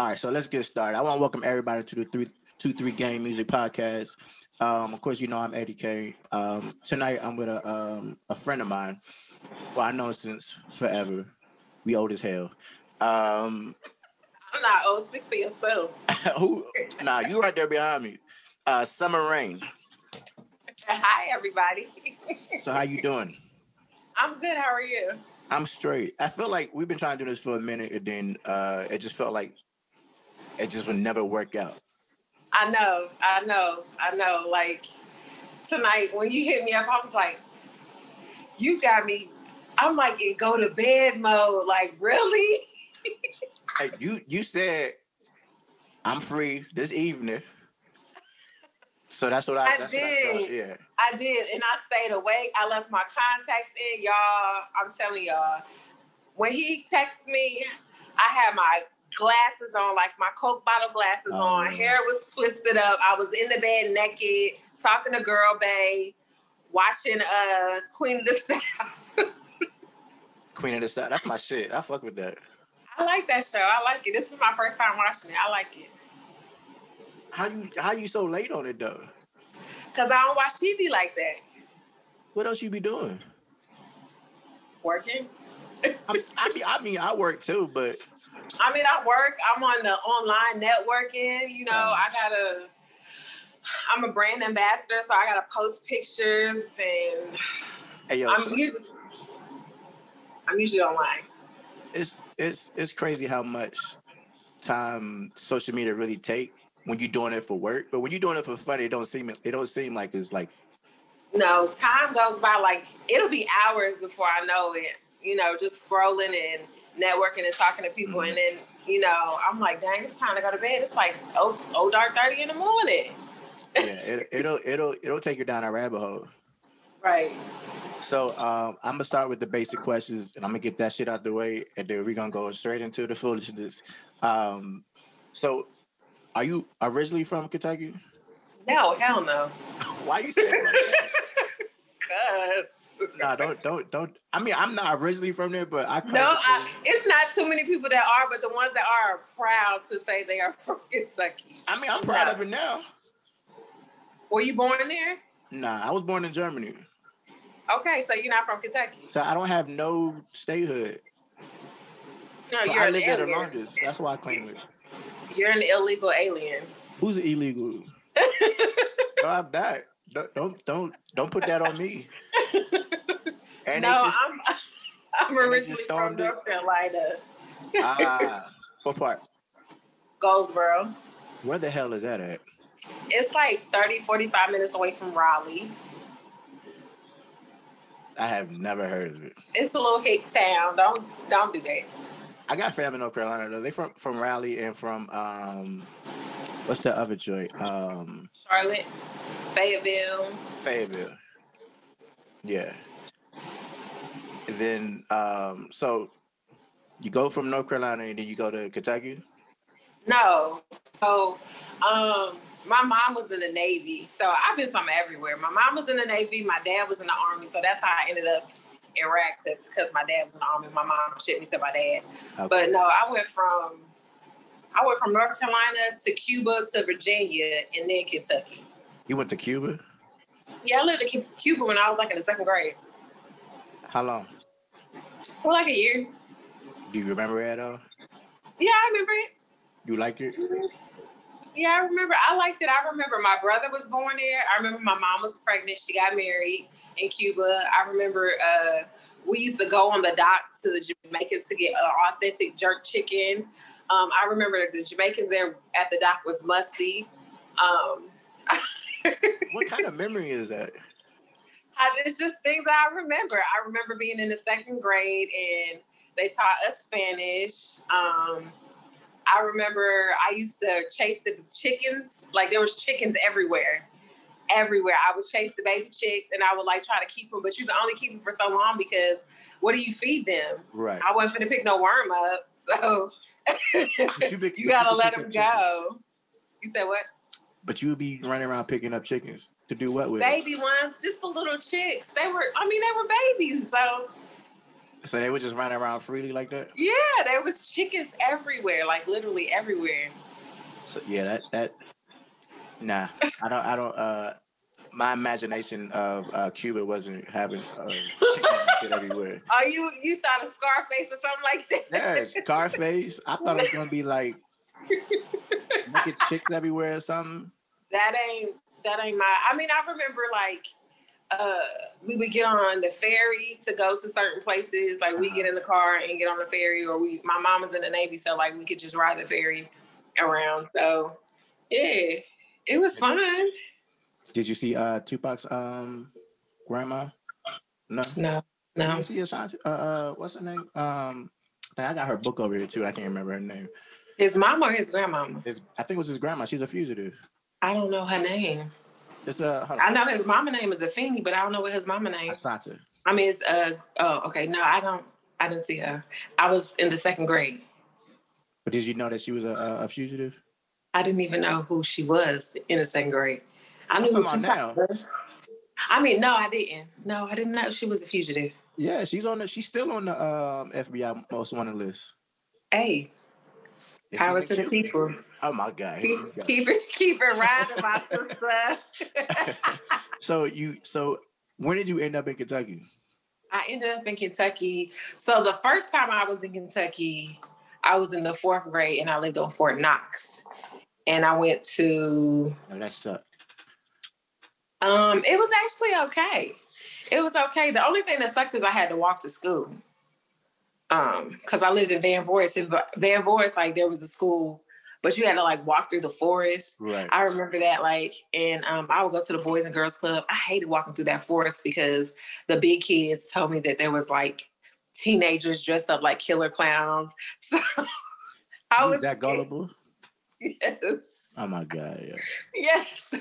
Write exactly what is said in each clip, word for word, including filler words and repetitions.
All right, so let's get started. I want to welcome everybody to the three two three Game Music Podcast. Um, of course, you know I'm Eddie K. Um, tonight I'm with a um, a friend of mine. Well, I know him since forever. We old as hell. Um, I'm not old. Speak for yourself. Who? Nah, you right there behind me. Uh, Summer Rain. Hi, everybody. So, how you doing? I'm good. How are you? I'm straight. I feel like we've been trying to do this for a minute, and then uh, it just felt like it just would never work out. I know, I know, I know. Like, tonight, when you hit me up, I was like, you got me. I'm like in go to bed mode. Like, really? Hey, you, you said, I'm free this evening. So that's what I, I that's did. What I yeah. I did, and I stayed awake. I left my contacts in, y'all. I'm telling y'all, when he texted me, I had my glasses on, like my Coke bottle glasses oh. on. Hair was twisted up. I was in the bed naked, talking to Girl Bae, watching uh Queen of the South. Queen of the South. That's my shit. I fuck with that. I like that show. I like it. This is my first time watching it. I like it. How you how you so late on it though? Cause I don't watch T V like that. What else you be doing? Working. I, I mean, I mean, I work too, but I mean, I work. I'm on the online networking. You know, um, I gotta. I'm a brand ambassador, so I gotta post pictures, and hey, yo, I'm so usually I'm usually online. It's it's it's crazy how much time social media really takes when you're doing it for work, but when you're doing it for fun, it don't seem it don't seem like it's like. No, time goes by like it'll be hours before I know it. You know, just scrolling and networking and talking to people, mm-hmm. and then you know I'm like, dang, it's time to go to bed. It's like oh, oh dark thirty in the morning. Yeah, it, it'll it'll it'll take you down a rabbit hole. Right. So um, I'm gonna start with the basic questions, and I'm gonna get that shit out the way, and then we're gonna go straight into the foolishness. Um, so. Are you originally from Kentucky? No, hell no. Why you saying that? Cuz. Nah, don't, don't, don't. I mean, I'm not originally from there, but I. No, I, it's not too many people that are, but the ones that are are proud to say they are from Kentucky. I mean, I'm proud of it now. Were you born there? Nah, I was born in Germany. Okay, so you're not from Kentucky. So I don't have no statehood. No, so you're I lived there the longest. That's why I claim it. You're an illegal alien. Who's illegal? No, I'm not. Don't, don't don't don't put that on me. And no, just, I'm I'm originally from North Carolina. Ah, what part? Goldsboro. Where the hell is that at? It's like thirty, forty-five minutes away from Raleigh. I have never heard of it. It's a little hick town. Don't don't do that. I got family in North Carolina though. They from, from Raleigh and from um, what's the other joint? Um, Charlotte, Fayetteville. Fayetteville. Yeah. And then um, so you go from North Carolina and then you go to Kentucky? No. So um, my mom was in the Navy. So I've been from everywhere. My mom was in the Navy, my dad was in the Army, so that's how I ended up in Radcliffe because my dad was in the Army. My mom shipped me to my dad. Okay. But no, I went from I went from North Carolina to Cuba to Virginia and then Kentucky. You went to Cuba? Yeah, I lived in Cuba when I was like in the second grade. How long? For like a year. Do you remember it at all? Yeah, I remember it. You liked it? Mm-hmm. Yeah, I remember. I liked it. I remember my brother was born there. I remember my mom was pregnant. She got married in Cuba. I remember uh, we used to go on the dock to the Jamaicans to get uh, authentic jerk chicken. Um, I remember the Jamaicans there at the dock was musty. Um, what kind of memory is that? I, it's just things I remember. I remember being in the second grade and they taught us Spanish. Um, I remember I used to chase the chickens. Like there was chickens everywhere, everywhere. I would chase the baby chicks and I would like try to keep them, but you can only keep them for so long because what do you feed them? Right. I wasn't finna pick no worm up. So you, pick, you gotta you let them go. Chickens. You said what? But you would be running around picking up chickens to do what with? Baby ones, just the little chicks. They were, I mean, they were babies. So So they were just running around freely like that? Yeah, there was chickens everywhere, like literally everywhere. So yeah, that that nah, I don't I don't uh my imagination of uh, Cuba wasn't having uh, chicken shit everywhere. Oh, you you thought of Scarface or something like that? Yeah, Scarface. I thought it was gonna be like naked chicks everywhere or something. That ain't that ain't my. I mean, I remember like uh, we would get on the ferry to go to certain places. Like we uh-huh. get in the car and get on the ferry, or we. My mom was in the Navy, so like we could just ride the ferry around. So yeah, it was fun. Did you see uh, Tupac's um, grandma? No, no, no. Did you see Assata? Uh, uh, what's her name? Um, I got her book over here too. I can't remember her name. His mom or his grandmama? His, I think it was his grandma. She's a fugitive. I don't know her name. It's uh, her, I know his mama name is Afeni, but I don't know what his mama name is. Assata. I mean, it's uh, oh, okay. No, I don't. I didn't see her. I was in the second grade. But did you know that she was a, a fugitive? I didn't even know who she was in the second grade. I knew who she was. I mean, no, I didn't. No, I didn't know she was a fugitive. Yeah, she's on the. She's still on the um, F B I most wanted list. Hey, yeah, power to the people. Oh my God! Keep, go. keep it, keep it riding, my sister. So you, so when did you end up in Kentucky? I ended up in Kentucky. So the first time I was in Kentucky, I was in the fourth grade, and I lived on Fort Knox, and I went to. Oh, that sucked. Um, it was actually okay. It was okay. The only thing that sucked is I had to walk to school. Um, because I lived in Van Voorhis. And Van Voorhis, like, there was a school, but you had to, like, walk through the forest. Right. I remember that, like, and um, I would go to the Boys and Girls Club. I hated walking through that forest because the big kids told me that there was, like, teenagers dressed up like killer clowns. So I was... that gullible? Yes. Oh my God. Yeah. Yes. So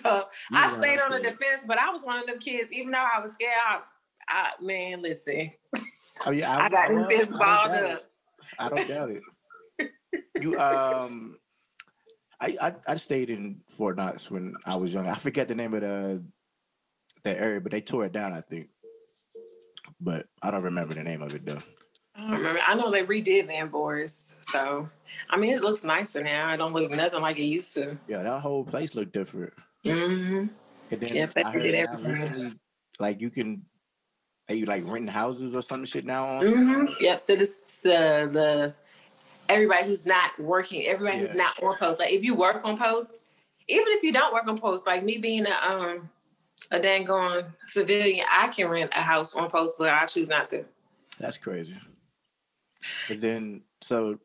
you I stayed on the defense, but I was one of them kids. Even though I was scared, I, I man, listen. Oh yeah, I, I got I, fist balled up. I don't doubt it. You um, I, I I stayed in Fort Knox when I was young. I forget the name of the the area, but they tore it down, I think. But I don't remember the name of it though. I remember. I know they redid Van Voorhis, so I mean it looks nicer now. It don't look nothing like it used to. Yeah, that whole place looked different. Mm-hmm. And then yeah, they did everything. Recently, like you can, are you like renting houses or some shit now? On? Mm-hmm. Yep. So this uh, the everybody who's not working, everybody yeah. who's not on post. Like if you work on post, even if you don't work on post, like me being a um a dang gone civilian, I can rent a house on post, but I choose not to. That's crazy. And then, so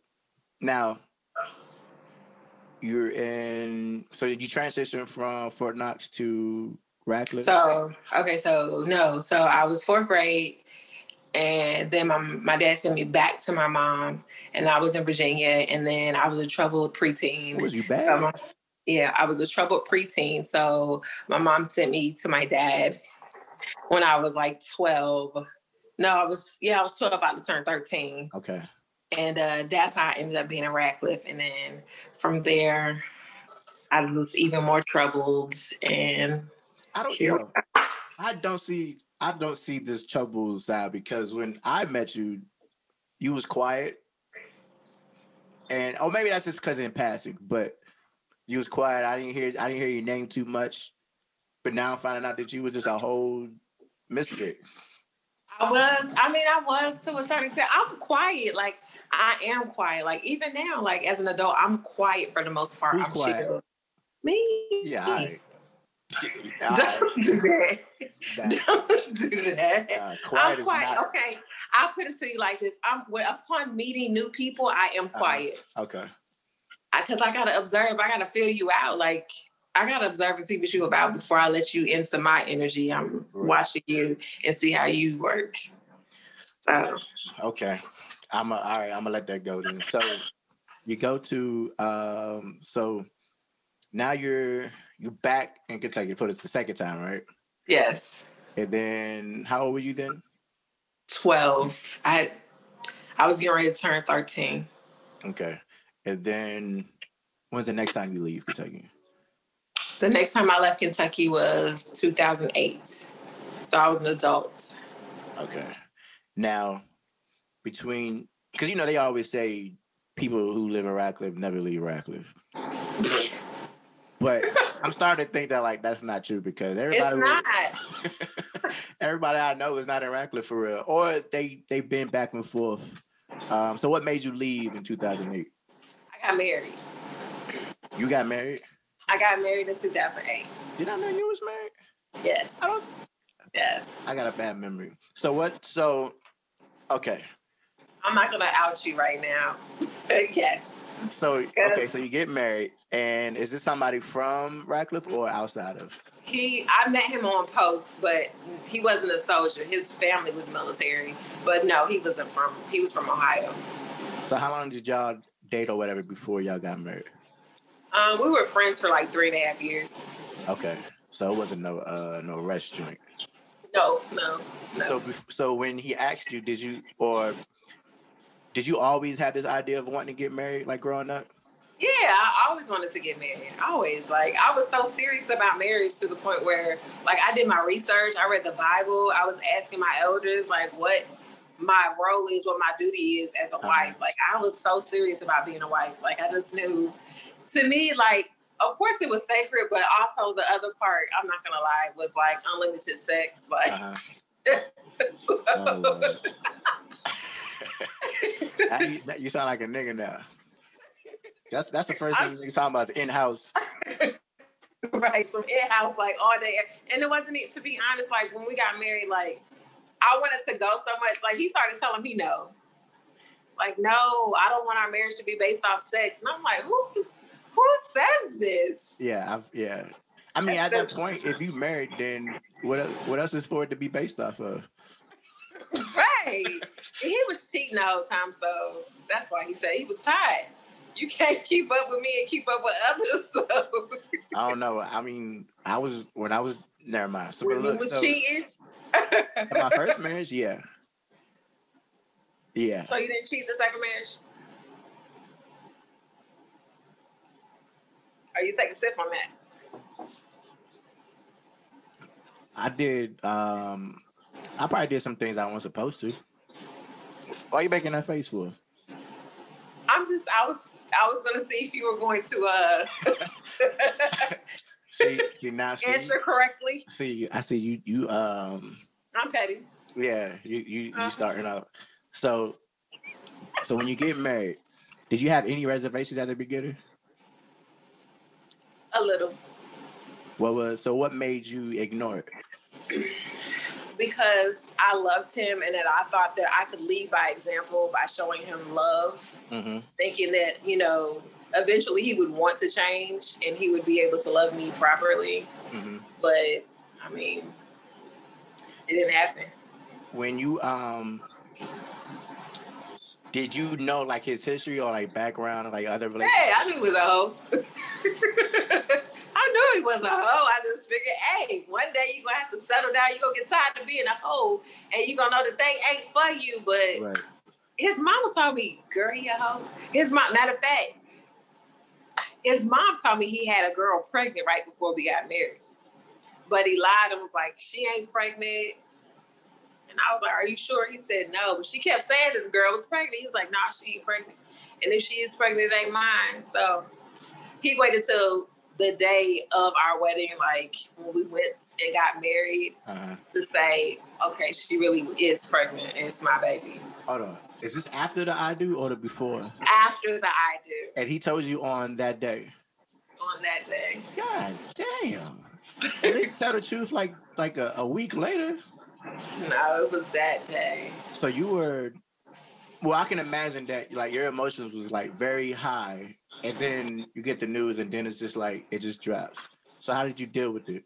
now you're in, so did you transition from Fort Knox to Radcliffe? So, okay, so no. So I was fourth grade and then my, my dad sent me back to my mom and I was in Virginia and then I was a troubled preteen. Was you bad? So my, yeah, I was a troubled preteen. So my mom sent me to my dad when I was like twelve. No, I was, yeah, I was twelve, about to turn thirteen. Okay. And uh, that's how I ended up being in Radcliffe. And then from there, I was even more troubled. And I don't, you know, I don't see, I don't see this troubled side because when I met you, you was quiet. And, oh, maybe that's just because in passing, but you was quiet. I didn't hear, I didn't hear your name too much. But now I'm finding out that you was just a whole misfit. I was, I mean, I was to a certain extent. I'm quiet. Like, I am quiet. Like, even now, like, as an adult, I'm quiet for the most part. Who's I'm quiet? Chill. Me. Yeah, all right. All Don't right. do that. Don't do that. Uh, quiet I'm quiet. Not... Okay. I'll put it to you like this. I'm when, upon meeting new people, I am quiet. Uh, okay. Because I, I got to observe. I got to feel you out. Like, I gotta observe and see what you about before I let you into my energy. I'm right. watching you and see how you work. So okay, I'm a, all right. I'm gonna let that go then. So you go to um, so now you're you're back in Kentucky for this the second time, right? Yes. And then how old were you then? Twelve. I I was getting ready to turn thirteen. Okay. And then when's the next time you leave Kentucky? The next time I left Kentucky was two thousand eight. So I was an adult. Okay. Now, between, because you know they always say people who live in Radcliffe never leave Radcliffe. But I'm starting to think that like that's not true, because everybody, it's not. Everybody I know is not in Radcliffe for real, or they they've been back and forth. Um, so what made you leave in two thousand eight? I got married. You got married? I got married in two thousand eight. Did I know you was married? Yes. I don't... Yes. I got a bad memory. So what? So okay. I'm not gonna out you right now. Yes. So okay, so you get married, and is this somebody from Radcliffe or outside of? He, I met him on post, but he wasn't a soldier. His family was military, but no, he wasn't from. He was from Ohio. So how long did y'all date or whatever before y'all got married? Um, we were friends for like three and a half years. Okay, so it wasn't no uh no rush joint. No, no, no. So so when he asked you, did you or? Did you always have this idea of wanting to get married, like, growing up? Yeah, I always wanted to get married. Always. Like, I was so serious about marriage to the point where, like, I did my research. I read the Bible. I was asking my elders, like, what my role is, what my duty is as a uh-huh. wife. Like, I was so serious about being a wife. Like, I just knew. To me, like, of course it was sacred, but also the other part, I'm not going to lie, was, like, unlimited sex. Like, uh-huh. so... Oh, Lord. I, you sound like a nigga now. That's that's the first thing you talking about is in-house. Right, some in-house, like, all day. And it wasn't, to be honest, like, when we got married, like, I wanted to go so much. Like, he started telling me no. Like, no, I don't want our marriage to be based off sex. And I'm like, who who says this? Yeah, I've, yeah. I mean, that's at that point, true. If you married, then what, what else is for it to be based off of? Right. He was cheating the whole time, so that's why he said he was tired. You can't keep up with me and keep up with others. So. I don't know. I mean, I was when I was never mind. So, when look, you was so, cheating. My first marriage, yeah, yeah. So you didn't cheat the second marriage? Are you taking a sip on that? I did. Um, I probably did some things I wasn't supposed to. Why are you making that face for? I'm just, I was, I was going to see if you were going to uh, see, see, now, see, answer correctly. See, I see you, you, um, I'm petty. Yeah, you, you, you uh-huh. starting out. So, so when you get married, did you have any reservations at the beginning? A little. What was, so what made you ignore it? Because I loved him and that I thought that I could lead by example by showing him love, mm-hmm. thinking that, you know, eventually he would want to change and he would be able to love me properly. Mm-hmm. But, I mean, it didn't happen. When you, um, did you know, like, his history or, like, background or, like, other relationships? Hey, I knew he was a hoe. I knew he was a hoe. I just figured, hey, one day you're going to have to settle down. You're going to get tired of being a hoe, and you're going to know that they ain't for you. But right. His mama told me, girl, he a hoe. His mom, matter of fact, his mom told me he had a girl pregnant right before we got married. But he lied and was like, she ain't pregnant. And I was like, are you sure? He said, no. But she kept saying that the girl was pregnant. He was like, no, nah, she ain't pregnant. And if she is pregnant, it ain't mine. So he waited till the day of our wedding, like when we went and got married, uh-huh. to say, okay, she really is pregnant and it's my baby. Hold on. Is this after the I do or the before? After the I do. And he told you on that day? On that day. God damn. They tell the truth like, like a, a week later? No, it was that day. So you were, well, I can imagine that like your emotions was like very high. And then you get the news, and then it's just like it just drops. So how did you deal with it?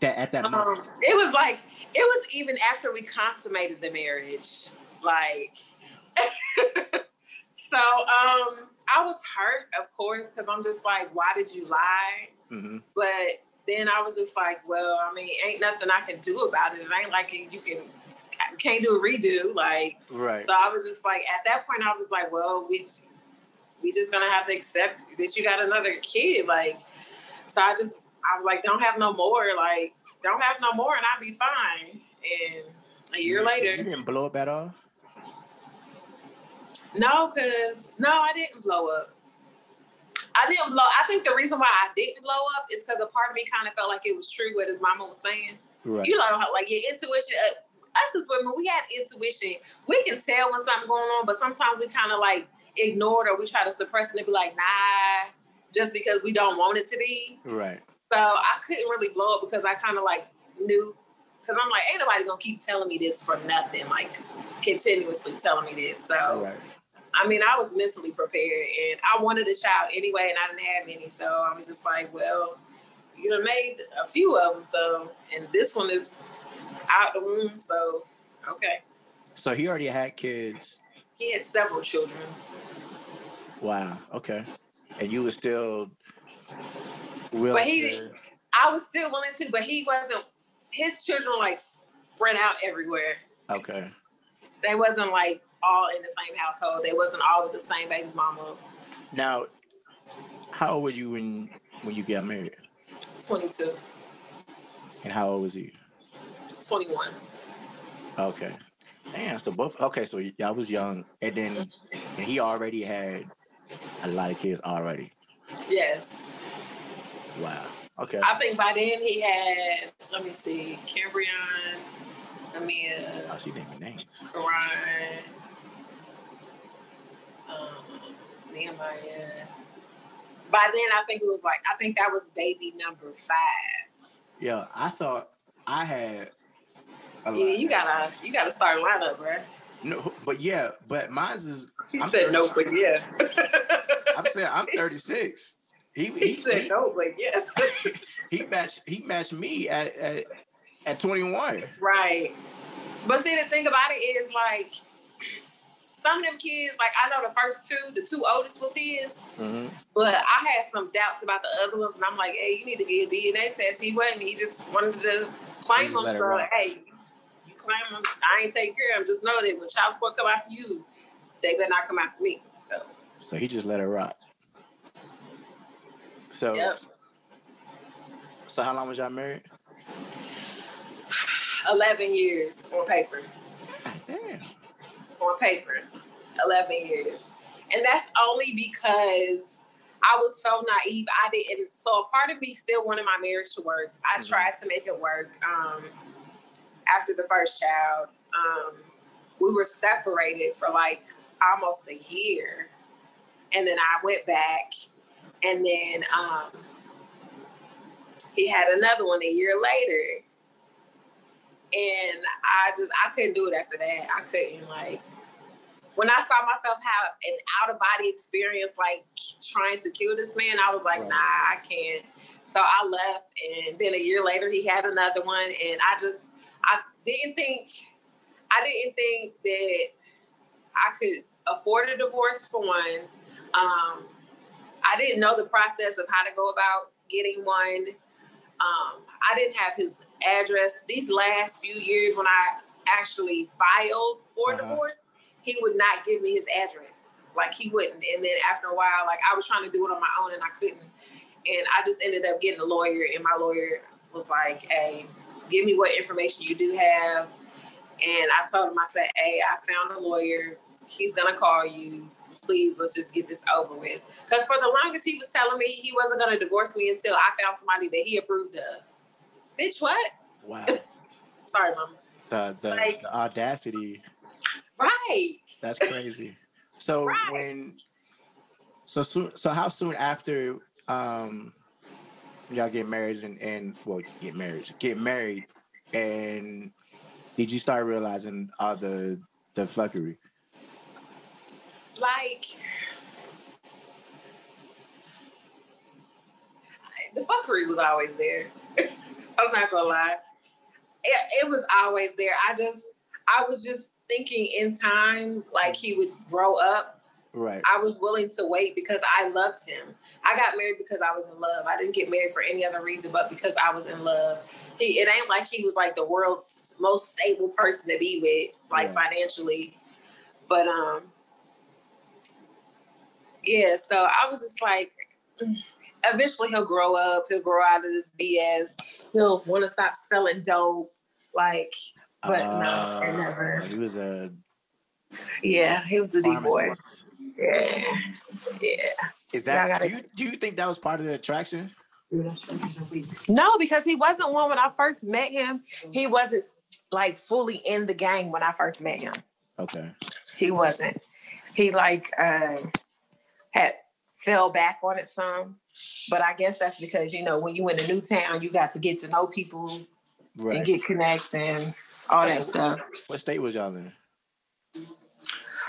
That at that um, moment, it was like it was even after we consummated the marriage. Like, so um, I was hurt, of course, because I'm just like, why did you lie? Mm-hmm. But then I was just like, well, I mean, ain't nothing I can do about it. It ain't like you can. Can't do a redo. Like, right. So I was just like, at that point, I was like, well, we. We just gonna have to accept that you got another kid. Like, so I just, I was like, don't have no more. Like, don't have no more and I'll be fine. And a year you, later. You didn't blow up at all? No, because, no, I didn't blow up. I didn't blow. I think the reason why I didn't blow up is because a part of me kind of felt like it was true what his mama was saying. Right. You know, like your intuition. Uh, us as women, we have intuition. We can tell when something's going on, but sometimes we kind of like ignore it or we try to suppress it and be like, nah, just because we don't want it to be. Right. So I couldn't really blow up because I kind of like knew, because I'm like, ain't nobody gonna keep telling me this for nothing, like continuously telling me this. So. Right. I mean, I was mentally prepared, and I wanted a child anyway, and I didn't have any, so I was just like, well, you done made a few of them, so, and this one is out the womb, so, okay. So he already had kids? He had several children. Wow, okay. And you were still willing but he, to... I was still willing to, but he wasn't, his children, like, spread out everywhere. Okay. They wasn't, like, all in the same household. They wasn't all with the same baby mama. Now, how old were you when when you got married? twenty-two. And how old was you? twenty-one. Okay. Damn, so both, okay, so y'all was young, and then and he already had a lot of kids already. Yes. Wow, okay. I think by then he had, let me see, Cambrian, Amia. Oh, she named me names. Ryan. Um, Nehemiah. By then, I think it was like, I think that was baby number five. Yeah, I thought I had a yeah, you gotta, you gotta start a lineup, bro. No, but yeah, but mine's is... He I'm said no, but yeah. I'm saying I'm thirty-six. He, he, he said he, no, but yeah. he, matched, he matched me at... at At twenty-one. Right. But see, the thing about it is, like, some of them kids, like, I know the first two, the two oldest was his, mm-hmm. but I had some doubts about the other ones, and I'm like, hey, you need to get a D N A test. He wasn't. He just wanted to claim them. So, hey, you claim them. I ain't take care of them. Just know that when child support come after you, they better not come after me. So, so he just let it rock. So, yep. So how long was y'all married? eleven years on paper. God damn. On paper. eleven years. And that's only because I was so naive. I didn't. So a part of me still wanted my marriage to work. I mm-hmm. tried to make it work um, after the first child. Um, we were separated for like almost a year. And then I went back. And then um, he had another one a year later. And I just, I couldn't do it after that. I couldn't, like, when I saw myself have an out-of-body experience, like, trying to kill this man, I was like, right. nah, I can't. So I left, and then a year later, he had another one, and I just, I didn't think, I didn't think that I could afford a divorce, for one. Um, I didn't know the process of how to go about getting one. Um, I didn't have his address. These last few years when I actually filed for uh-huh. divorce, he would not give me his address. Like, he wouldn't. And then after a while, like, I was trying to do it on my own and I couldn't. And I just ended up getting a lawyer, and my lawyer was like, hey, give me what information you do have. And I told him, I said, hey, I found a lawyer. He's going to call you. Please, let's just get this over with. Because for the longest, he was telling me he wasn't going to divorce me until I found somebody that he approved of. Bitch, what? Wow. Sorry, Mama. The, the, like, the audacity. Right. That's crazy. So right. when, so soon, so how soon after um, y'all get married and, and well, get married, get married, and did you start realizing all the the fuckery? Like, the fuckery was always there. I'm not gonna lie. It, it was always there. I just, I was just thinking in time, like, he would grow up. Right. I was willing to wait because I loved him. I got married because I was in love. I didn't get married for any other reason, but because I was in love. He, it ain't like he was like the world's most stable person to be with, like, right. financially. But, um, yeah, so I was just like, eventually he'll grow up. He'll grow out of this B S. He'll want to stop selling dope. Like, but uh, no, I never. He was a Yeah, he was a D boy. Yeah, yeah. Is that gotta, do you do you think that was part of the attraction? No, because he wasn't one when I first met him. He wasn't like fully in the game when I first met him. Okay. He wasn't. He like uh, had fell back on it some, but I guess that's because, you know, when you in a new town, you got to get to know people, right, and get connects and all that stuff. What state was y'all in?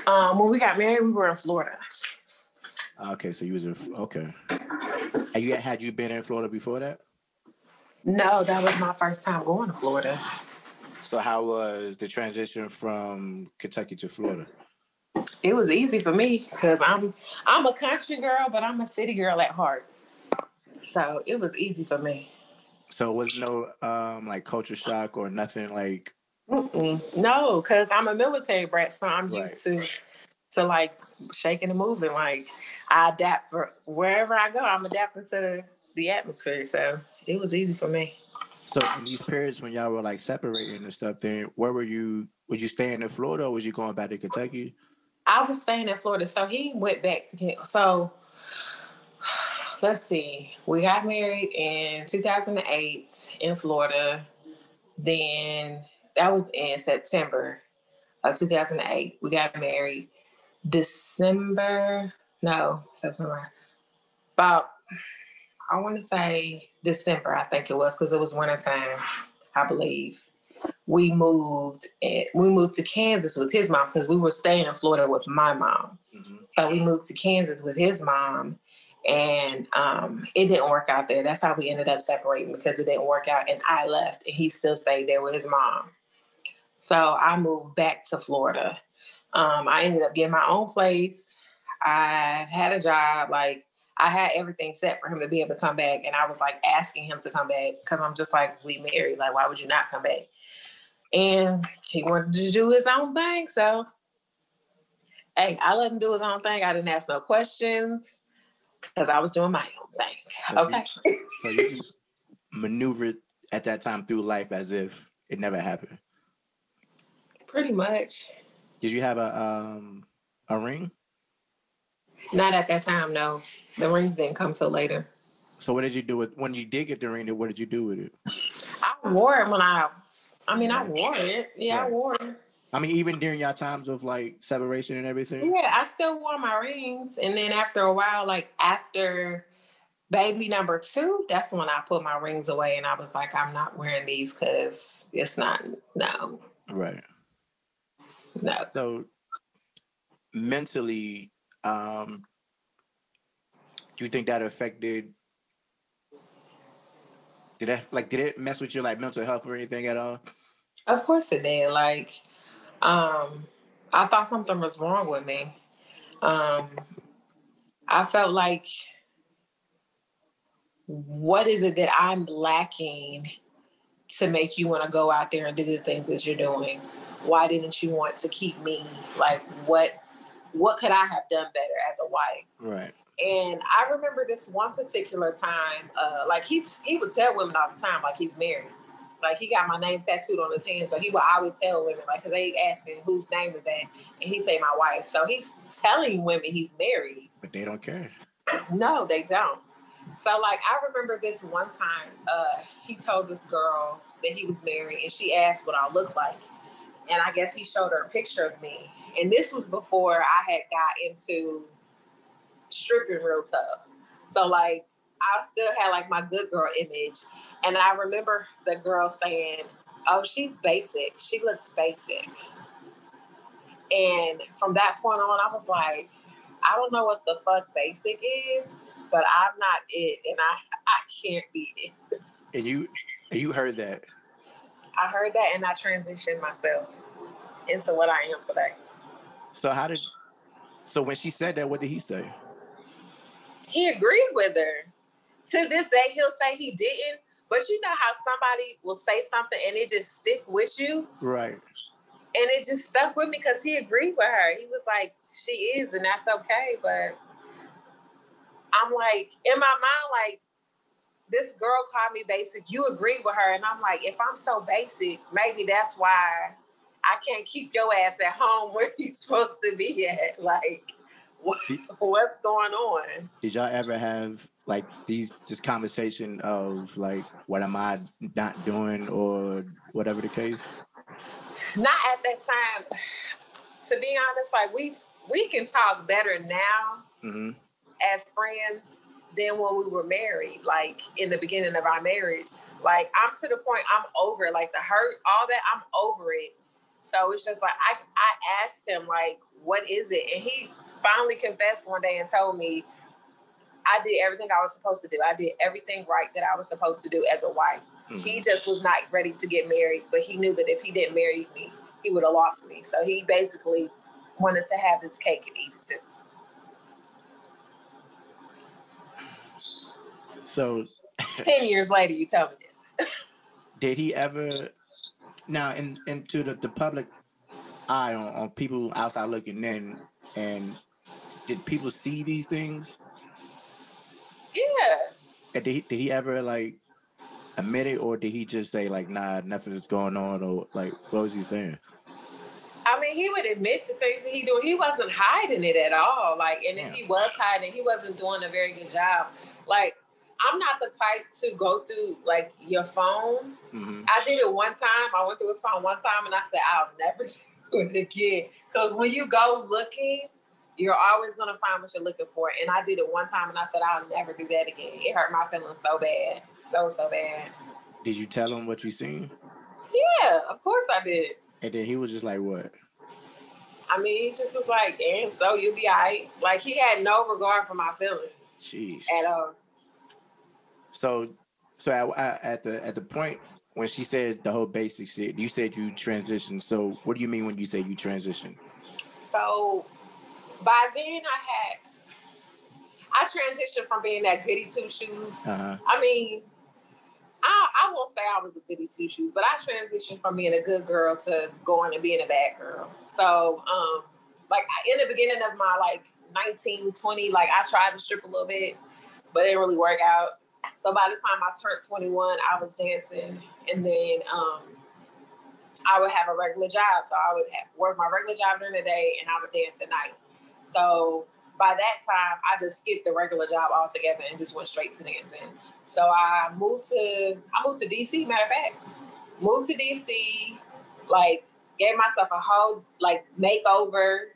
Um, when we got married, we were in Florida. Okay, so you was in, okay. Had you, had you been in Florida before that? No, that was my first time going to Florida. So how was the transition from Kentucky to Florida? It was easy for me because I'm I'm a country girl, but I'm a city girl at heart. So it was easy for me. So it was no um, like culture shock or nothing like? Mm-mm. No, because I'm a military brat, so I'm right. used to to like shaking and moving. Like I adapt for wherever I go. I'm adapting to the atmosphere, so it was easy for me. So in these periods when y'all were like separating and stuff, then where were you? Was you staying in Florida or was you going back to Kentucky? I was staying in Florida, so he went back to Kansas. So let's see, we got married in two thousand eight in Florida. Then that was in September of two thousand eight. We got married December, no, September. About, I want to say December, I think it was, because it was wintertime, I believe. We moved and we moved to Kansas with his mom because we were staying in Florida with my mom. Mm-hmm. So we moved to Kansas with his mom and um, it didn't work out there. That's how we ended up separating because it didn't work out and I left and he still stayed there with his mom. So I moved back to Florida. Um, I ended up getting my own place. I had a job, like I had everything set for him to be able to come back. And I was like asking him to come back because I'm just like, we married, like, why would you not come back? And he wanted to do his own thing. So, hey, I let him do his own thing. I didn't ask no questions because I was doing my own thing. So okay. You, so you just maneuvered at that time through life as if it never happened? Pretty much. Did you have a um, a ring? Not at that time, no. The ring didn't come till later. So what did you do with, when you did get the ring, what did you do with it? I wore it when I... I mean, I wore it. Yeah, right. I wore it. I mean, even during y'all times of, like, separation and everything? Yeah, I still wore my rings. And then after a while, like, after baby number two, that's when I put my rings away. And I was like, I'm not wearing these because it's not, no. Right. No. So, mentally, um, do you think that affected... Did that, like, did it mess with your, like, mental health or anything at all? Of course it did. Like, um, I thought something was wrong with me. Um, I felt like, what is it that I'm lacking to make you want to go out there and do the things that you're doing? Why didn't you want to keep me? Like, what, what could I have done better as a wife? Right. And I remember this one particular time, uh, like he, he would tell women all the time, like he's married. Like he got my name tattooed on his hand. So he would always tell women, like, cause they ask me whose name is that? And he say my wife. So he's telling women he's married. But they don't care. No, they don't. So like, I remember this one time, uh, he told this girl that he was married and she asked what I looked like. And I guess he showed her a picture of me. And this was before I had got into stripping real tough. So, like, I still had, like, my good girl image. And I remember the girl saying, oh, she's basic. She looks basic. And from that point on, I was like, I don't know what the fuck basic is, but I'm not it. And I, I can't be it. And you, you heard that. I heard that, and I transitioned myself into what I am today. So how did, so when she said that, what did he say? He agreed with her. To this day, he'll say he didn't, but you know how somebody will say something and it just stick with you? Right. And it just stuck with me because he agreed with her. He was like, she is, and that's okay, but I'm like, in my mind, like, this girl called me basic. You agreed with her, and I'm like, if I'm so basic, maybe that's why I can't keep your ass at home where you're supposed to be at. Like, what, what's going on? Did y'all ever have like these this conversation of like, what am I not doing or whatever the case? Not at that time. To be honest, like we we can talk better now mm-hmm. as friends than when we were married. Like in the beginning of our marriage, like I'm to the point I'm over like the hurt, all that. I'm over it. So it's just like I I asked him like, what is it? And he finally confessed one day and told me, I did everything I was supposed to do. I did everything right that I was supposed to do as a wife. Mm-hmm. He just was not ready to get married, but he knew that if he didn't marry me, he would have lost me. So he basically wanted to have his cake and eat it too. So ten years later, you tell me this. Did he ever, now in, into the, the public eye on, on people outside looking in, and did people see these things? Yeah. And did he, did he ever like admit it, or did he just say like, nah, nothing's going on, or like, what was he saying? I mean, he would admit the things that he do. He wasn't hiding it at all. Like, and yeah. if he was hiding, he wasn't doing a very good job. Like, I'm not the type to go through like your phone. Mm-hmm. I did it one time. I went through his phone one time, and I said, I'll never do it again. Because when you go looking, you're always going to find what you're looking for. And I did it one time, and I said, I'll never do that again. It hurt my feelings so bad. So, so bad. Did you tell him what you seen? Yeah, of course I did. And then he was just like, what? I mean, he just was like, damn, so you'll be all right. Like, he had no regard for my feelings. Jeez. At all. So, so I, I, at the at the point when she said the whole basic shit, you said you transitioned. So what do you mean when you say you transitioned? So... by then I had, I transitioned from being that goody two-shoes. Uh-huh. I mean, I, I won't say I was a goody two-shoes, but I transitioned from being a good girl to going and being a bad girl. So, um, like, I, in the beginning of my, like, nineteen, twenty, like, I tried to strip a little bit, but it didn't really work out. So by the time I turned twenty-one, I was dancing, and then... Um, I would have a regular job. So I would work my regular job during the day, and I would dance at night. So by that time, I just skipped the regular job altogether and just went straight to dancing. So I moved to, I moved to D C, matter of fact. Moved to D C, like, gave myself a whole, like, makeover,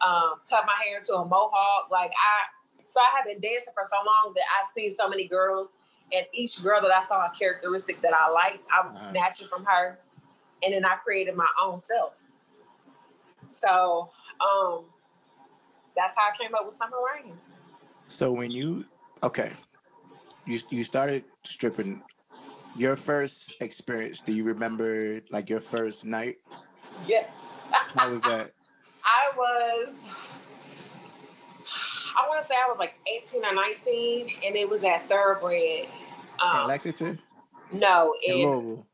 um, cut my hair into a mohawk. Like, I, so I had been dancing for so long that I've seen so many girls, and each girl that I saw a characteristic that I liked, I would snatch it from her. And then I created my own self. So um, that's how I came up with Summer Rain. So when you, okay, you you started stripping, your first experience, do you remember like your first night? Yes. How was that? I was, I want to say I was like eighteen or nineteen, and it was at Thoroughbred. Um, in Lexington? No. In, in Louisville.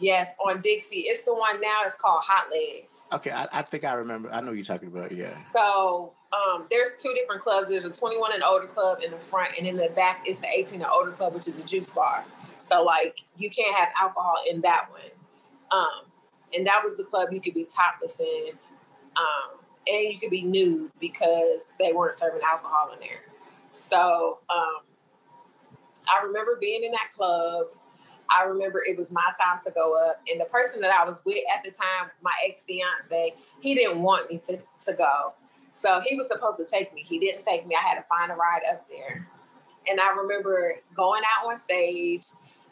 Yes, on Dixie. It's the one now. It's called Hot Legs. Okay, I, I think I remember. I know you're talking about, yeah. So um, there's two different clubs. There's a twenty-one and older club in the front, and in the back, it's the eighteen and older club, which is a juice bar. So, like, you can't have alcohol in that one. Um, and that was the club you could be topless in, um, and you could be nude because they weren't serving alcohol in there. So um, I remember being in that club. I remember it was my time to go up, and the person that I was with at the time, my ex-fiance, he didn't want me to, to go. So he was supposed to take me. He didn't take me. I had to find a ride up there. And I remember going out on stage,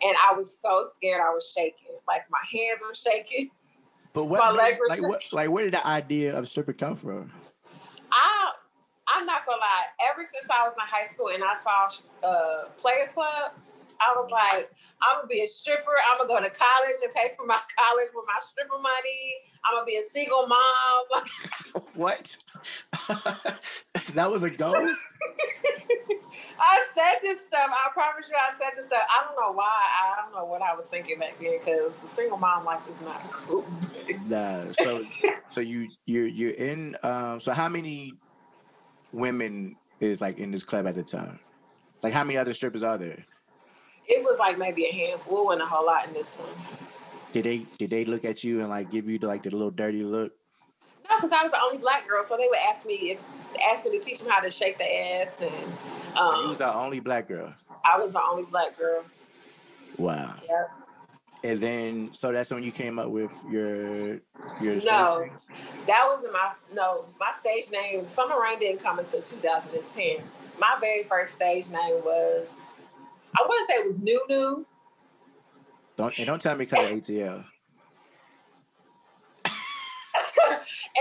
and I was so scared. I was shaking. Like, my hands were shaking. But what, my legs were like, shaking. What, like, where did the idea of stripping come from? I, I'm not going to lie. Ever since I was in high school and I saw uh, Players Club, I was like, I'm going to be a stripper. I'm going to go to college and pay for my college with my stripper money. I'm going to be a single mom. What? That was a goal? I said this stuff. I promise you I said this stuff. I don't know why. I don't know what I was thinking back then, because the single mom life is not cool. Nah. So so you, you're, you're in, um, so how many women is like in this club at the time? Like, how many other strippers are there? It was like maybe a handful and a whole lot in this one. Did they did they look at you and like give you the, like the little dirty look? No, because I was the only black girl, so they would ask me if ask me to teach them how to shake their ass, and um, so you was the only black girl. I was the only black girl. Wow. Yeah. And then, so that's when you came up with your your. No, stage name? That was in my no. My stage name, Summer Rain, didn't come until two thousand ten. My very first stage name was, I want to say it was Nunu. Don't and don't tell me because of A T L.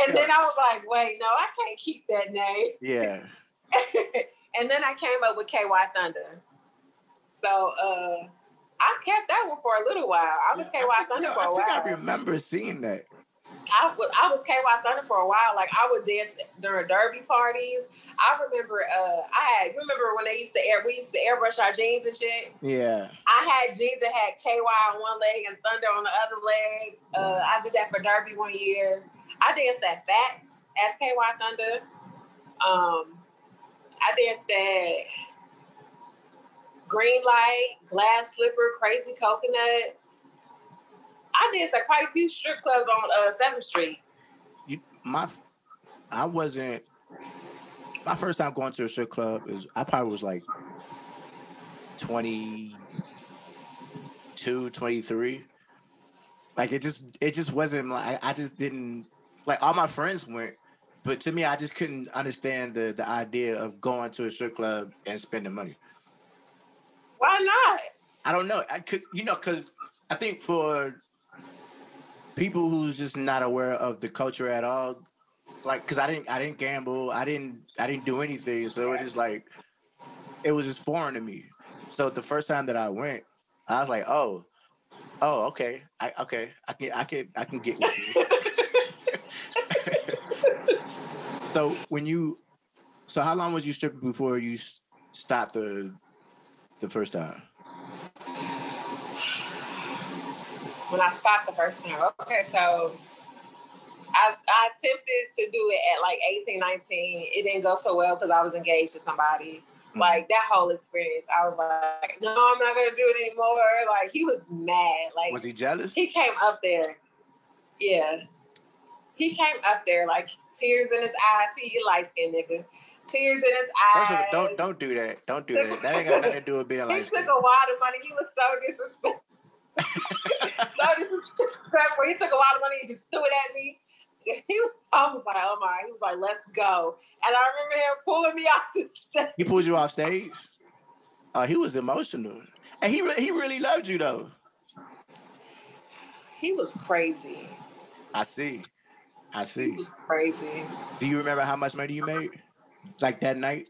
And then I was like, wait, no, I can't keep that name. Yeah. And then I came up with K Y Thunder. So uh, I kept that one for a little while. I was yeah, K Y I Thunder think, for a I while. I remember seeing that. I was, I was K Y Thunder for a while. Like, I would dance during derby parties. I remember, uh, I had, remember when they used to air, we used to airbrush our jeans and shit? Yeah. I had jeans that had K Y on one leg and Thunder on the other leg. Uh, I did that for derby one year. I danced at Fats as K Y Thunder. Um, I danced at Green Light, Glass Slipper, Crazy Coconuts. I danced at quite a few strip clubs on uh, seventh Street. You, my, I wasn't, my first time going to a strip club is, I probably was like twenty-two, twenty-three. Like, it just, it just wasn't, like, I just didn't, like, all my friends went, but to me, I just couldn't understand the, the idea of going to a strip club and spending money. Why not? I don't know. I could, you know, because I think for people who's just not aware of the culture at all, like, because I didn't, I didn't gamble, I didn't, I didn't do anything, so it's just like, it was just foreign to me. So the first time that I went, I was like, oh. Oh, okay. I okay. I can I can I can get with you. So when you, so how long was you stripping before you stopped the the first time? When I stopped the first time, okay. So I I attempted to do it at like eighteen, nineteen. It didn't go so well because I was engaged to somebody. Like, that whole experience, I was like, no, I'm not going to do it anymore. Like, he was mad. Like, was he jealous? He came up there. Yeah. He came up there, like, tears in his eyes. See, you light-skinned nigga. Tears in his eyes. First of all, don't, don't do that. Don't do that. That ain't got nothing to do with being light-skinned. He took a wad of money. He was so disrespectful. so disrespectful. He took a wad of money. He just threw it at me. He, I was like, oh my, he was like, let's go. And I remember him pulling me off the stage. He pulled you off stage? Uh, he was emotional. And he, re- he really loved you, though. He was crazy. I see. I see. He was crazy. Do you remember how much money you made? Like, that night?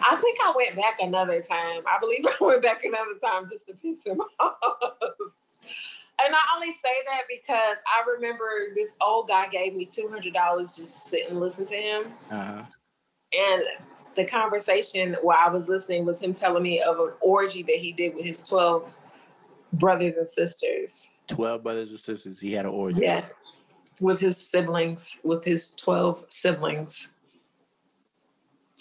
I think I went back another time. I believe I went back another time just to piss him off. And I only say that because I remember this old guy gave me two hundred dollars just to sit and listen to him. Uh-huh. And the conversation while I was listening was him telling me of an orgy that he did with his twelve brothers and sisters. twelve brothers and sisters. He had an orgy. Yeah. With his siblings, with his twelve siblings.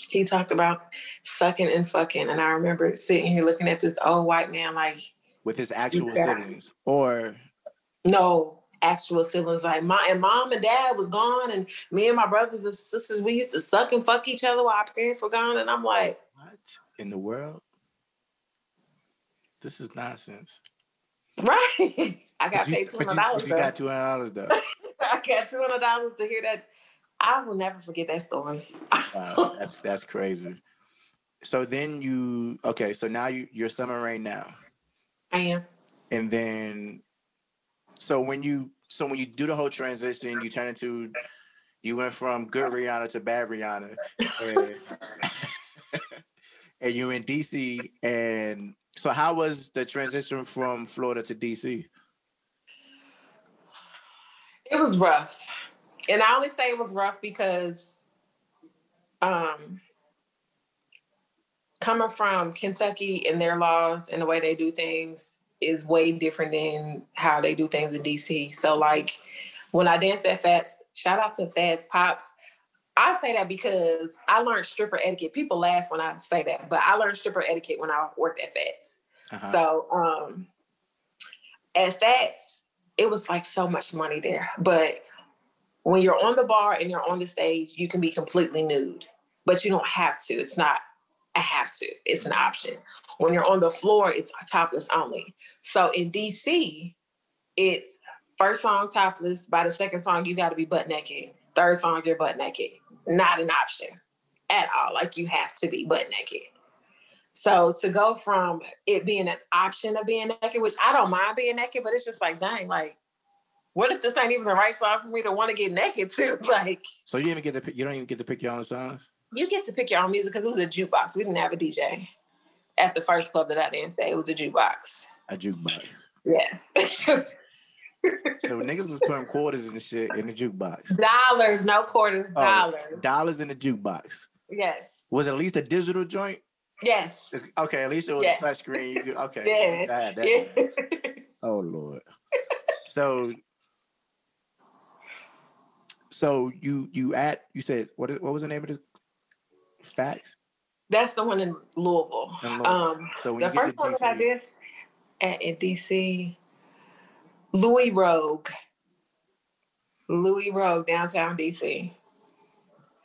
He talked about sucking and fucking. And I remember sitting here looking at this old white man like, with his actual yeah. siblings, or no actual siblings, like my and mom and dad was gone, and me and my brothers and sisters, we used to suck and fuck each other while our parents were gone, and I'm like, what in the world? This is nonsense, right? I got you, paid two hundred dollars. You, you got two hundred dollars though. I got two hundred dollars to hear that. I will never forget that story. Wow, that's that's crazy. So then you okay? So now you you're Summer Rain now. I am. And then, so when you so when you do the whole transition, you turn into, you went from good Rihanna to bad Rihanna, and, and you in D C. And so, how was the transition from Florida to D C? It was rough, and I only say it was rough because, um. coming from Kentucky and their laws and the way they do things is way different than how they do things in D C. So, like, when I danced at Fats, shout out to Fats Pops. I say that because I learned stripper etiquette. People laugh when I say that, but I learned stripper etiquette when I worked at Fats. Uh-huh. So, um, at Fats, it was like so much money there. But when you're on the bar and you're on the stage, you can be completely nude, but you don't have to. It's not a have to. It's an option. When you're on the floor, it's topless only. So in D C, it's first song topless. By the second song, you got to be butt naked. Third song, you're butt naked. Not an option at all. Like, you have to be butt naked. So to go from it being an option of being naked, which I don't mind being naked, but it's just like, dang, like, what if this ain't even the right song for me to want to get naked to? Like, so you didn't even get to you don't even get to pick your own songs. You get to pick your own music because it was a jukebox. We didn't have a D J at the first club that I danced at. It was a jukebox. A jukebox. Yes. So niggas was putting quarters and shit in the jukebox. Dollars, no quarters, oh, dollars. Dollars in the jukebox. Yes. Was it at least a digital joint? Yes. Okay, at least it was yes. a touchscreen. Okay. Yes. That, that, yes. That. Oh Lord. So, so you you at you said what what was the name of this? Fats. That's the one in Louisville. In Louisville. Um, so the first one that I did at in D C. Louis Rogue. Louis Rogue, downtown D C.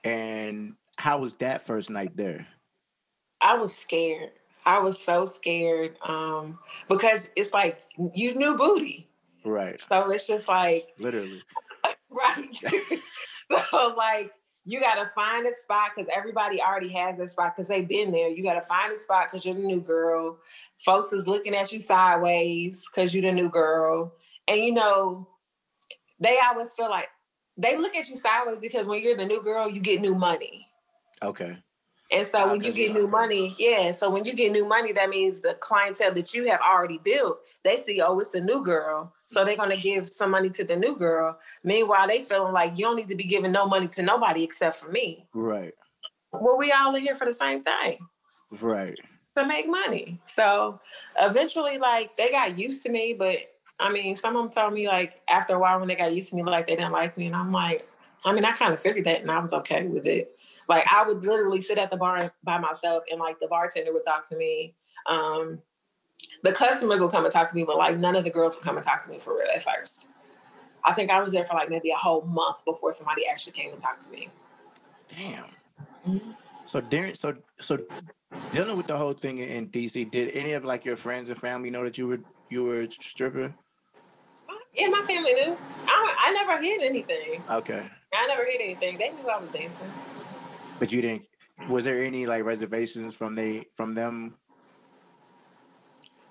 And how was that first night there? I was scared. I was so scared um, because it's like, you knew booty. Right. So it's just like. Literally. Right. So like, you got to find a spot because everybody already has their spot because they've been there. You got to find a spot because you're the new girl. Folks is looking at you sideways because you're the new girl. And, you know, they always feel like they look at you sideways because when you're the new girl, you get new money. Okay. And so uh, when you get new money, yeah. So when you get new money, that means the clientele that you have already built, they see, oh, it's the new girl. So they're going to give some money to the new girl. Meanwhile, they feeling like you don't need to be giving no money to nobody except for me. Right. Well, we all in here for the same thing. Right. To make money. So eventually, like, they got used to me, but I mean, some of them told me, like, after a while when they got used to me, like, they didn't like me. And I'm like, I mean, I kind of figured that and I was okay with it. Like, I would literally sit at the bar by myself and, like, the bartender would talk to me. Um, the customers would come and talk to me, but, like, none of the girls would come and talk to me for real at first. I think I was there for, like, maybe a whole month before somebody actually came and talked to me. Damn. Mm-hmm. So, Darren, so, so dealing with the whole thing in D C, did any of, like, your friends and family know that you were you were a stripper? Yeah, my family knew. I, I never hid anything. Okay. I never hid anything. They knew I was dancing. But you didn't, was there any like reservations from they from them?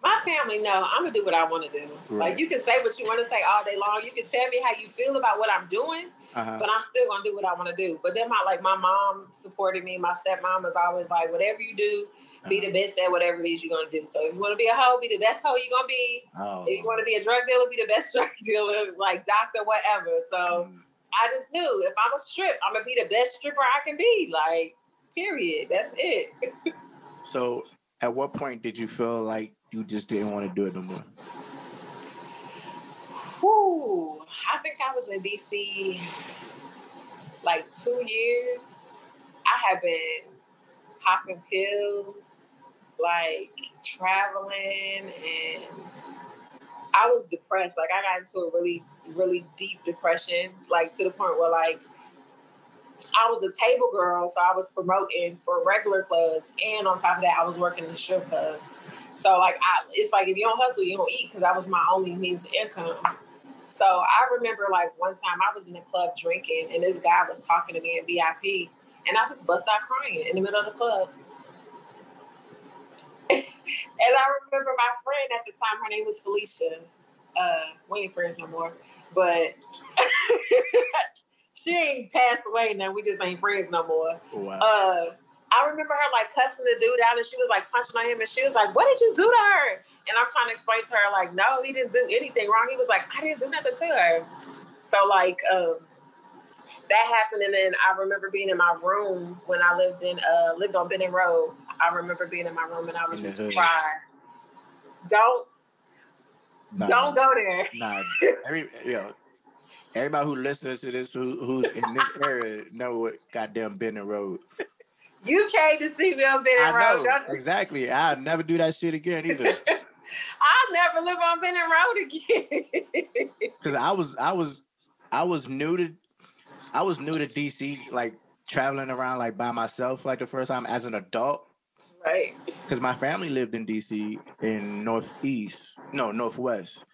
My family, no, I'm gonna do what I wanna do. Right. Like, you can say what you wanna say all day long. You can tell me how you feel about what I'm doing, uh-huh. but I'm still gonna do what I wanna do. But then my like my mom supported me. My stepmom was always like, whatever you do, be the best at whatever it is you're going to do. So if you want to be a hoe, be the best hoe you're going to be. Oh. If you want to be a drug dealer, be the best drug dealer, like doctor, whatever. So mm. I just knew if I'm a strip, I'm going to be the best stripper I can be. Like, period. That's it. So at what point did you feel like you just didn't want to do it no more? Whew. I think I was in D C like two years. I have been popping pills, like traveling, and I was depressed. Like, I got into a really, really deep depression, like to the point where like I was a table girl, so I was promoting for regular clubs, and on top of that, I was working in strip clubs. So like, I, it's like if you don't hustle, you don't eat, because that was my only means of income. So I remember like one time I was in a club drinking, and this guy was talking to me in V I P. And I just bust out crying in the middle of the club. And I remember my friend at the time, her name was Felicia. Uh, we ain't friends no more. But she ain't passed away now. We just ain't friends no more. Wow. Uh, I remember her like cussing the dude out, and she was like punching on him, and she was like, what did you do to her? And I'm trying to explain to her like, no, he didn't do anything wrong. He was like, I didn't do nothing to her. So like, um, that happened, and then I remember being in my room when I lived in uh lived on Benning Road. I remember being in my room, and I was just crying. Don't, nah, don't go there. Nah, every you know, everybody who listens to this, who who's in this area, know what goddamn Benning Road. You came to see me on Benning Road. Know, exactly. I'll never do that shit again either. I'll never live on Benning Road again. Because I was, I was, I was new to, I was new to D C, like traveling around like by myself, like the first time as an adult. Right. Because my family lived in D C in Northeast, no Northwest.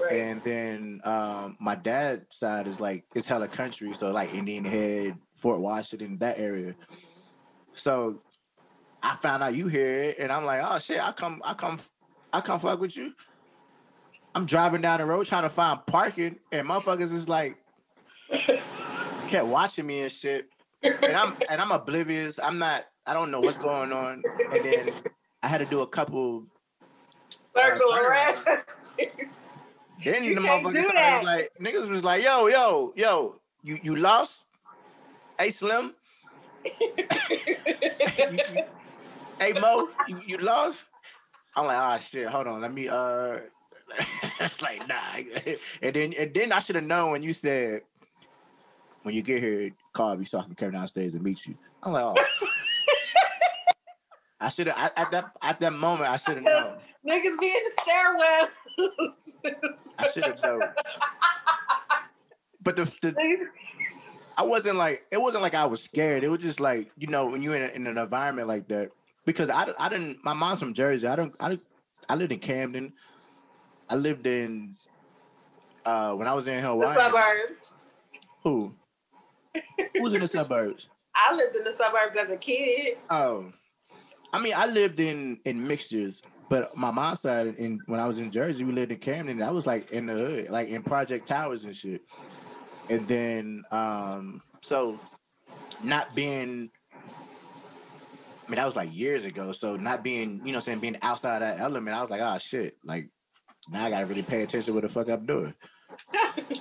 Right. And then um, my dad's side is like, it's hella country. So like Indian Head, Fort Washington, that area. So I found out you here and I'm like, oh shit, I come, I come, I come fuck with you. I'm driving down the road trying to find parking and motherfuckers is like, kept watching me and shit. And I'm, and I'm oblivious. I'm not, I don't know what's going on. And then I had to do a couple. Circle uh, around. Then you the motherfuckers was like, niggas was like, yo, yo, yo, you, you lost? Hey, Slim? you, you, hey, Mo, you, you lost? I'm like, ah, oh, shit, hold on, let me, uh, it's like, nah. And then, and then I should have known when you said, when you get here, call me so I can come downstairs and meet you. I'm like, oh. I should have, at that, at that moment, I should have known. Niggas be in the stairwell. I should have known. But the, the I wasn't like it wasn't like I was scared. It was just like, you know, when you're in, a, in an environment like that, because I, I didn't. My mom's from Jersey. I don't. I I lived in Camden. I lived in uh, when I was in Hawaii. The suburbs. Who? Who was in the suburbs? I lived in the suburbs as a kid. Oh, I mean, I lived in in mixtures. But my mom's side, in, when I was in Jersey, we lived in Camden. And I was like in the hood, like in Project Towers and shit. And then, um, so not being, I mean, that was like years ago. So not being, you know what I'm saying, being outside that element, I was like, oh, shit. Like, now I got to really pay attention to what the fuck I'm doing. And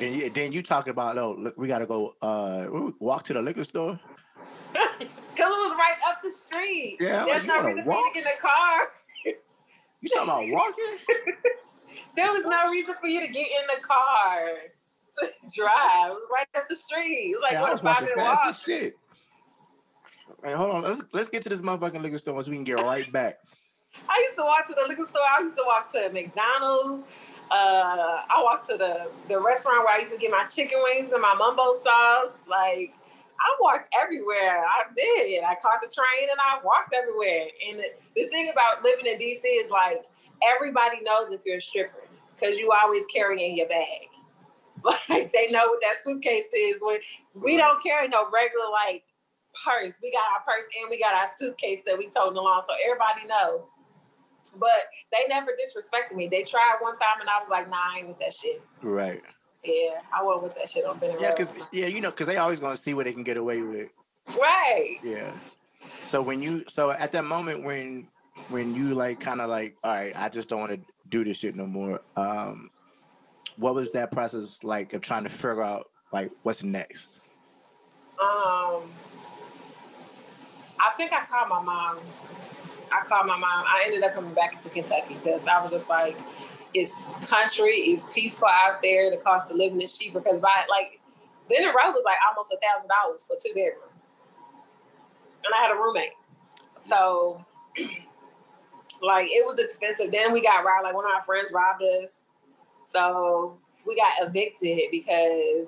then, and then you talking about, oh, look, we got to go uh, walk to the liquor store. Because it was right up the street. Yeah, there's like, no reason for you to get in the car. You talking about walking? There was no reason for you to get in the car to drive. It was right up the street. It was like, yeah, what was a five minute walk. Shit. Right, hold on, let's let's get to this motherfucking liquor store so we can get right back. I used to walk to the liquor store. I used to walk to McDonald's. Uh, I walked to the, the restaurant where I used to get my chicken wings and my mumbo sauce. Like, I walked everywhere. I did. I caught the train and I walked everywhere. And the, the thing about living in D C is like, everybody knows if you're a stripper because you always carry in your bag. Like, they know what that suitcase is. When we don't carry no regular like purse. We got our purse and we got our suitcase that we toting along. So everybody knows. But they never disrespected me. They tried one time and I was like, nah, I ain't with that shit. Right. Yeah, I went with that shit on Benning Road. Yeah, cause yeah, you know, cause they always gonna see what they can get away with. Right. Yeah. So when you, so at that moment when, when you like kind of like, all right, I just don't want to do this shit no more. Um, what was that process like of trying to figure out like what's next? Um, I think I called my mom. I called my mom. I ended up coming back to Kentucky because I was just like, it's country, it's peaceful out there, the cost of living is cheaper because by like Benning Road was like almost a thousand dollars for two bedroom. And I had a roommate. So like it was expensive. Then we got robbed, like one of our friends robbed us. So we got evicted because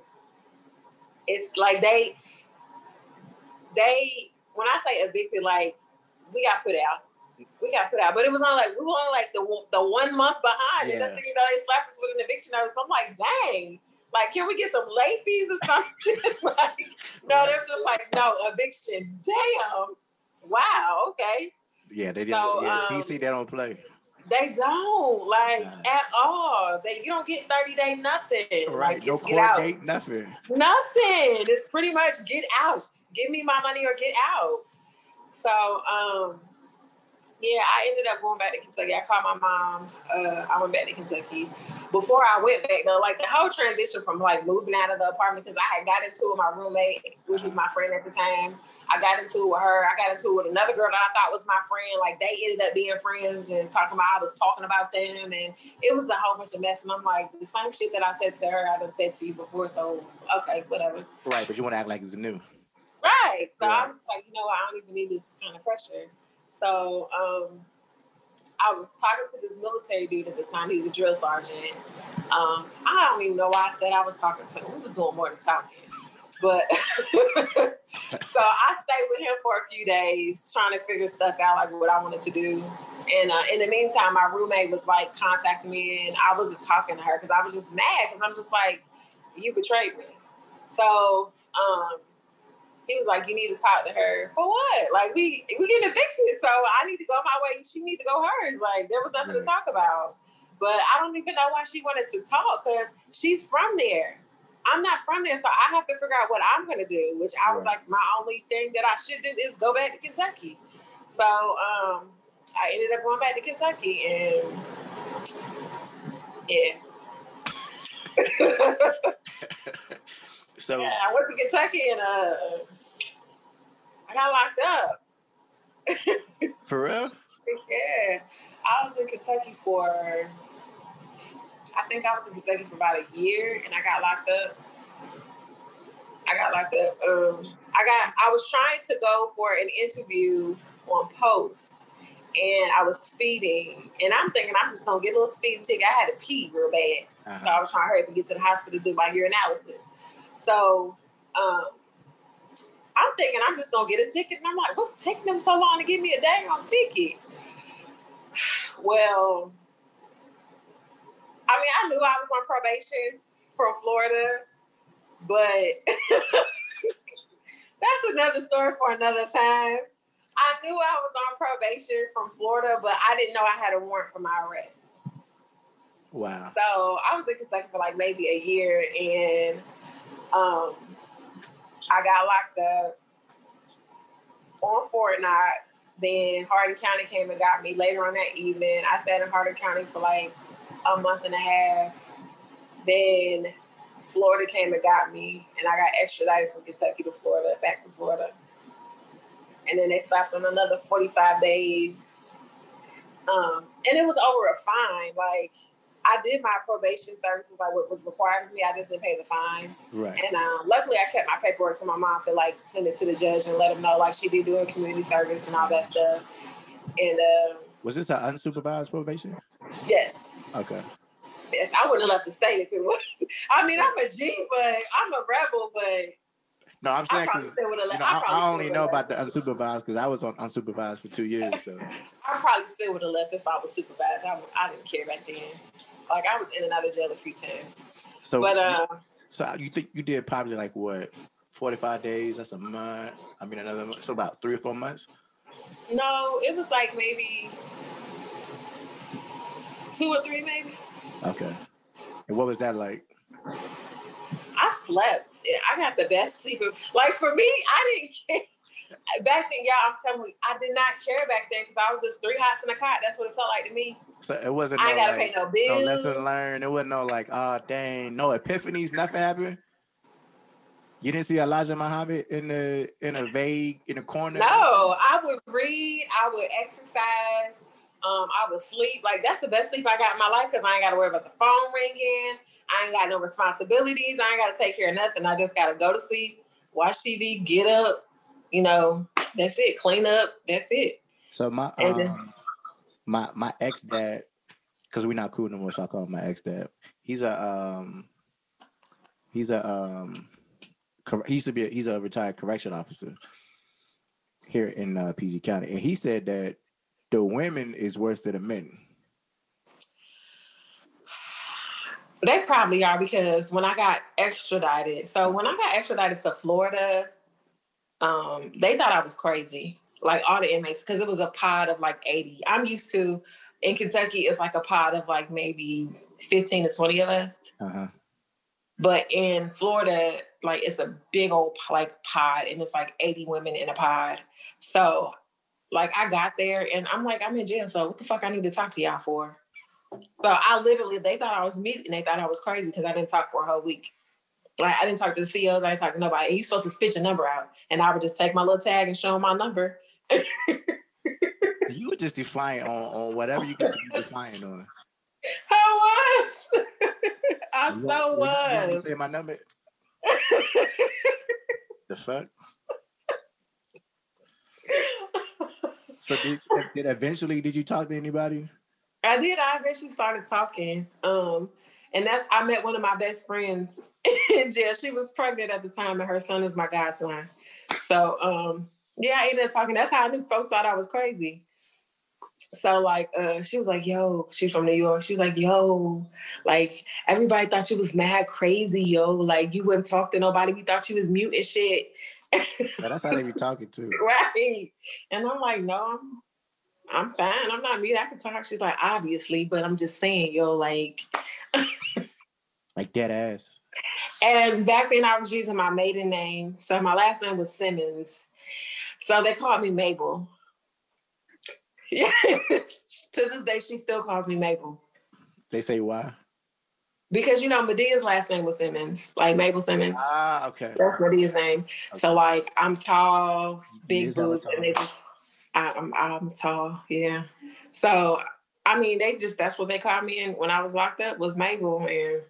it's like they they when I say evicted, like we got put out. We got put out, but it was only like we were only like the the one month behind, yeah. And that's the, you know, they slapped us with an eviction notice. I'm like, dang, like can we get some late fees or something? Like, no, they're just like, no eviction. Damn, wow, okay. Yeah, they didn't. So, yeah, um, D C, they don't play. They don't like nah. at all. They you don't get thirty day nothing. Right, like, no court date, nothing. Nothing. It's pretty much get out. Give me my money or get out. So, um. Yeah, I ended up going back to Kentucky. I called my mom. Uh, I went back to Kentucky. Before I went back, though, like the whole transition from like moving out of the apartment because I had got into it with my roommate, which was my friend at the time. I got into it with her. I got into it with another girl that I thought was my friend. Like they ended up being friends and talking about I was talking about them, and it was a whole bunch of mess. And I'm like, the same shit that I said to her, I done said to you before. So okay, whatever. Right, but you want to act like it's new. Right. So yeah. I'm just like, you know what? I don't even need this kind of pressure. So um, I was talking to this military dude at the time. He's a drill sergeant. Um, I don't even know why I said I was talking to him. We was doing more than talking. But so I stayed with him for a few days trying to figure stuff out, like what I wanted to do. And uh, in the meantime, my roommate was like contacting me, and I wasn't talking to her because I was just mad, because I'm just like, you betrayed me. So um, he was like, you need to talk to her. For what? Like we we getting evicted, so I need to go my way. She need to go hers. Like there was nothing mm-hmm. to talk about. But I don't even know why she wanted to talk, because she's from there. I'm not from there, so I have to figure out what I'm going to do, which I was right. like, my only thing that I should do is go back to Kentucky. So um, I ended up going back to Kentucky, and yeah. So yeah, I went to Kentucky, and uh, I got locked up. For real? Yeah. I was in Kentucky for... I think I was in Kentucky for about a year, and I got locked up. I got locked up. Um, I got. I was trying to go for an interview on Post, and I was speeding. And I'm thinking I'm just going to get a little speeding ticket. I had to pee real bad. Uh-huh. So I was trying to hurry up and get to the hospital to do my urinalysis. So um, I'm thinking I'm just going to get a ticket. And I'm like, what's taking them so long to give me a dang on ticket? Well... I mean, I knew I was on probation from Florida, but that's another story for another time. I knew I was on probation from Florida, but I didn't know I had a warrant for my arrest. Wow. So I was in Kentucky for like maybe a year, and um, I got locked up on Fort Knox. Then Hardin County came and got me later on that evening. I stayed in Hardin County for like a month and a half. Then Florida came and got me, and I got extradited from Kentucky to Florida, back to Florida. And then they slapped on another forty-five days. Um, and it was over a fine. Like, I did my probation services, like what was required of me. I just didn't pay the fine. Right. And um, luckily I kept my paperwork so my mom could like send it to the judge and let him know like she did doing community service and all that stuff. And um, was this an unsupervised probation? Yes. Okay. Yes, I wouldn't have left the state if it was. I mean, I'm a G, but I'm a rebel, but... No, I'm saying because I, you know, I, I only know about the unsupervised because I was on unsupervised for two years, so... I probably still would have left if I was supervised. I, I didn't care back then. Like, I was in and out of jail a few times. So, but, uh, so you think you did probably, like, what, forty-five days? That's a month. I mean, another month. So about three or four months? No, it was, like, maybe... Two or three, maybe. Okay. And what was that like? I slept. I got the best sleep. Like, for me, I didn't care. Back then, y'all, I'm telling you, I did not care back then because I was just three hots and a cot. That's what it felt like to me. So it wasn't I no, gotta like, pay no bills. No lesson learned. It wasn't no, like, oh, dang, no epiphanies, nothing happened. You didn't see Elijah Muhammad in the in a vague, in a corner? No, I would read. I would exercise. Um, I would sleep. Like, that's the best sleep I got in my life because I ain't got to worry about the phone ringing. I ain't got no responsibilities. I ain't got to take care of nothing. I just got to go to sleep, watch T V, get up. You know, that's it. Clean up. That's it. So my um, then, my my ex-dad, because we're not cool no more, so I call him my ex-dad. He's a, um, he's a, um, cor- he used to be, a, he's a retired correction officer here in uh, P G County. And he said that the women is worse than the men. They probably are, because when I got extradited, so when I got extradited to Florida, um, they thought I was crazy. Like, all the inmates, because it was a pod of like eighty. I'm used to, in Kentucky, it's like a pod of like maybe fifteen to twenty of us. Uh-huh. But in Florida, like, it's a big old like pod, and it's like eighty women in a pod. So like, I got there, and I'm like, I'm in jail, so what the fuck I need to talk to y'all for? So I literally, they thought I was mute, and they thought I was crazy because I didn't talk for a whole week. Like, I didn't talk to the C Os, I didn't talk to nobody. He's supposed to spit your number out, and I would just take my little tag and show him my number. You were just defying on, on whatever you could be defying on. I was. I you so want, was. You want to say my number? The fuck? So did, did eventually, did you talk to anybody? I did. I eventually started talking. Um, and that's, I met one of my best friends in jail. She was pregnant at the time and her son is my godson. So um, yeah, I ended up talking. That's how I knew folks thought I was crazy. So like, uh, she was like, yo, she's from New York. She was like, yo, like everybody thought you was mad crazy, yo. Like you wouldn't talk to nobody. We thought you was mute and shit. Well, that's how they be talking too. Right. And I'm like, no, I'm, I'm fine. I'm not mute. I can talk. She's like, obviously, but I'm just saying, yo, like. Like dead ass. And back then I was using my maiden name. So my last name was Simmons. So they called me Mabel. Yes. To this day, she still calls me Mabel. They say why? Because, you know, Medea's last name was Simmons, like Mabel Simmons. Ah, okay. That's Medea's name. Okay. So, like, I'm tall, big boobs, and they just, I, I'm, I'm tall, yeah. So, I mean, they just, that's what they called me in when I was locked up was Mabel, and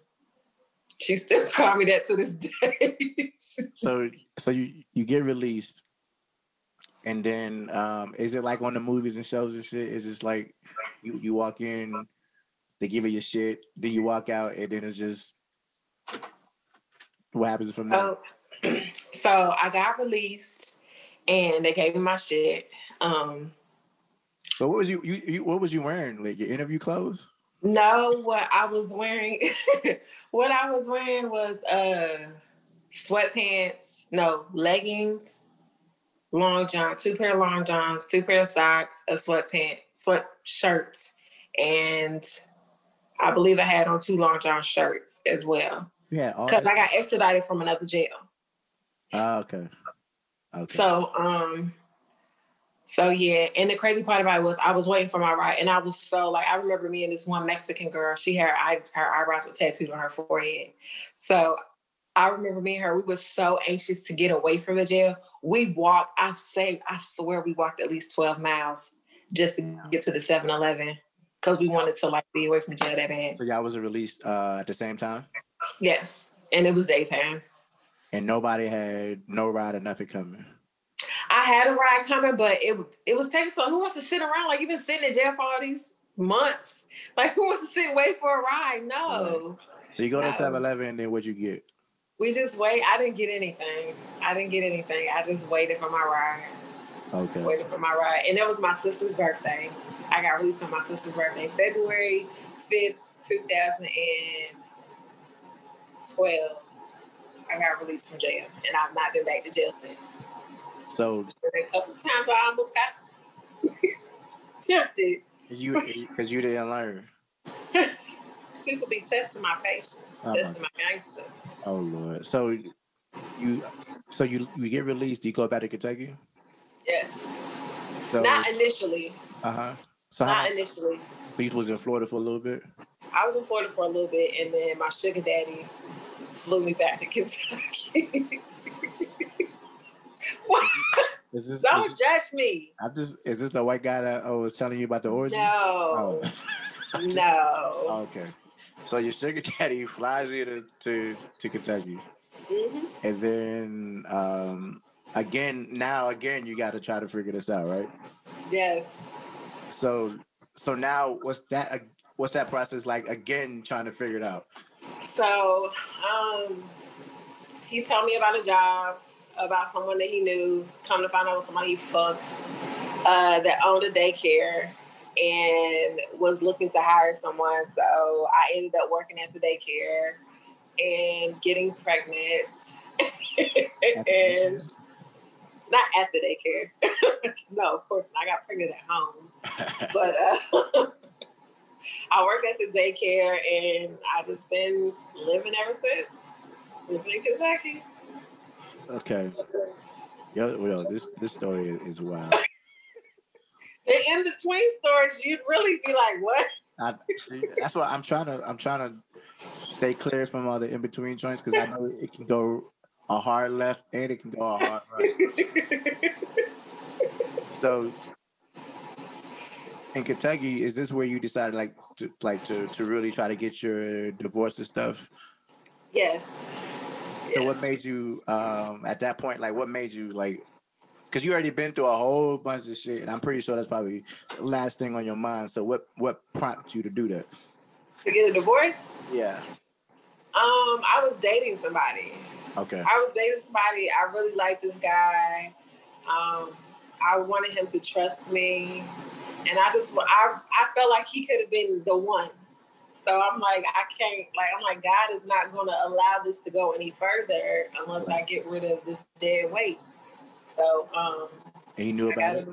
she still called me that to this day. So, so you, you get released. And then, um, is it like on the movies and shows and shit? Is it like you, you walk in, they give you your shit, then you walk out, and then it's just what happens from there? Oh, so I got released, and they gave me my shit. Um, so what was you, you, you what was you wearing? Like your interview clothes? No, what I was wearing, what I was wearing was uh, sweatpants, no leggings. Long john, two pair of long johns, two pair of socks, a sweatpant, sweatshirt, and I believe I had on two long john shirts as well. Yeah, because I got extradited from another jail. Oh, okay. Okay. So, um, so yeah, and the crazy part about it was I was waiting for my ride, and I was so like I remember me and this one Mexican girl. She had her, her eyebrows were tattooed on her forehead, so. I remember me and her, we were so anxious to get away from the jail. We walked, I say, I swear we walked at least twelve miles just to get to the seven eleven because we wanted to like be away from jail that bad. So y'all was released uh, at the same time? Yes, and it was daytime. And nobody had no ride or nothing coming? I had a ride coming, but it it was taking so, who wants to sit around? Like you've been sitting in jail for all these months. Like who wants to sit and wait for a ride? No. So you go to seven eleven and then what'd you get? We just wait. I didn't get anything. I didn't get anything. I just waited for my ride. Okay. Waited for my ride. And it was my sister's birthday. I got released on my sister's birthday, February fifth, twenty twelve. I got released from jail. And I've not been back to jail since. So a couple of times I almost got tempted. You, because you didn't learn. People be testing my patience, uh-huh. testing my gangster. Oh Lord! So you, so you, you get released. Do you go back to Kentucky? Yes. So not initially. Uh huh. So not how, initially. So you was in Florida for a little bit. I was in Florida for a little bit, and then my sugar daddy flew me back to Kentucky. What? Is this, Don't is, judge me. I'm just. Is this the white guy that I was telling you about the origin? No. Oh. Just, no. Oh, okay. So your sugar daddy flies you to, to, to Kentucky. Mm-hmm. And then, um, again, now, again, you got to try to figure this out, right? Yes. So so now, what's that What's that process like, again, trying to figure it out? So um, he told me about a job, about someone that he knew, come to find out was somebody he fucked, uh, that owned a daycare. And was looking to hire someone, so I ended up working at the daycare and getting pregnant. And not at the daycare. No, of course not. I got pregnant at home. But uh, I worked at the daycare, and I've just been living ever since. Living in Kentucky. Okay. Yo, well, this this story is wild. The in between stories, you'd really be like, "What?" I, see, that's why I'm trying to I'm trying to stay clear from all the in between joints because I know it can go a hard left and it can go a hard right. So, in Kentucky, is this where you decided like to, like to, to really try to get your divorce and stuff? Yes. So, yes. What made you um, at that point? Like, what made you like? because you already been through a whole bunch of shit, and I'm pretty sure that's probably the last thing on your mind. So what what prompted you to do that? To get a divorce? Yeah. Um, I was dating somebody. Okay. I was dating somebody. I really liked this guy. Um, I wanted him to trust me, and I just I I felt like he could have been the one. So I'm like, I can't, like, I'm like, God is not going to allow this to go any further unless I get rid of this dead weight. So, um. And you knew I about it?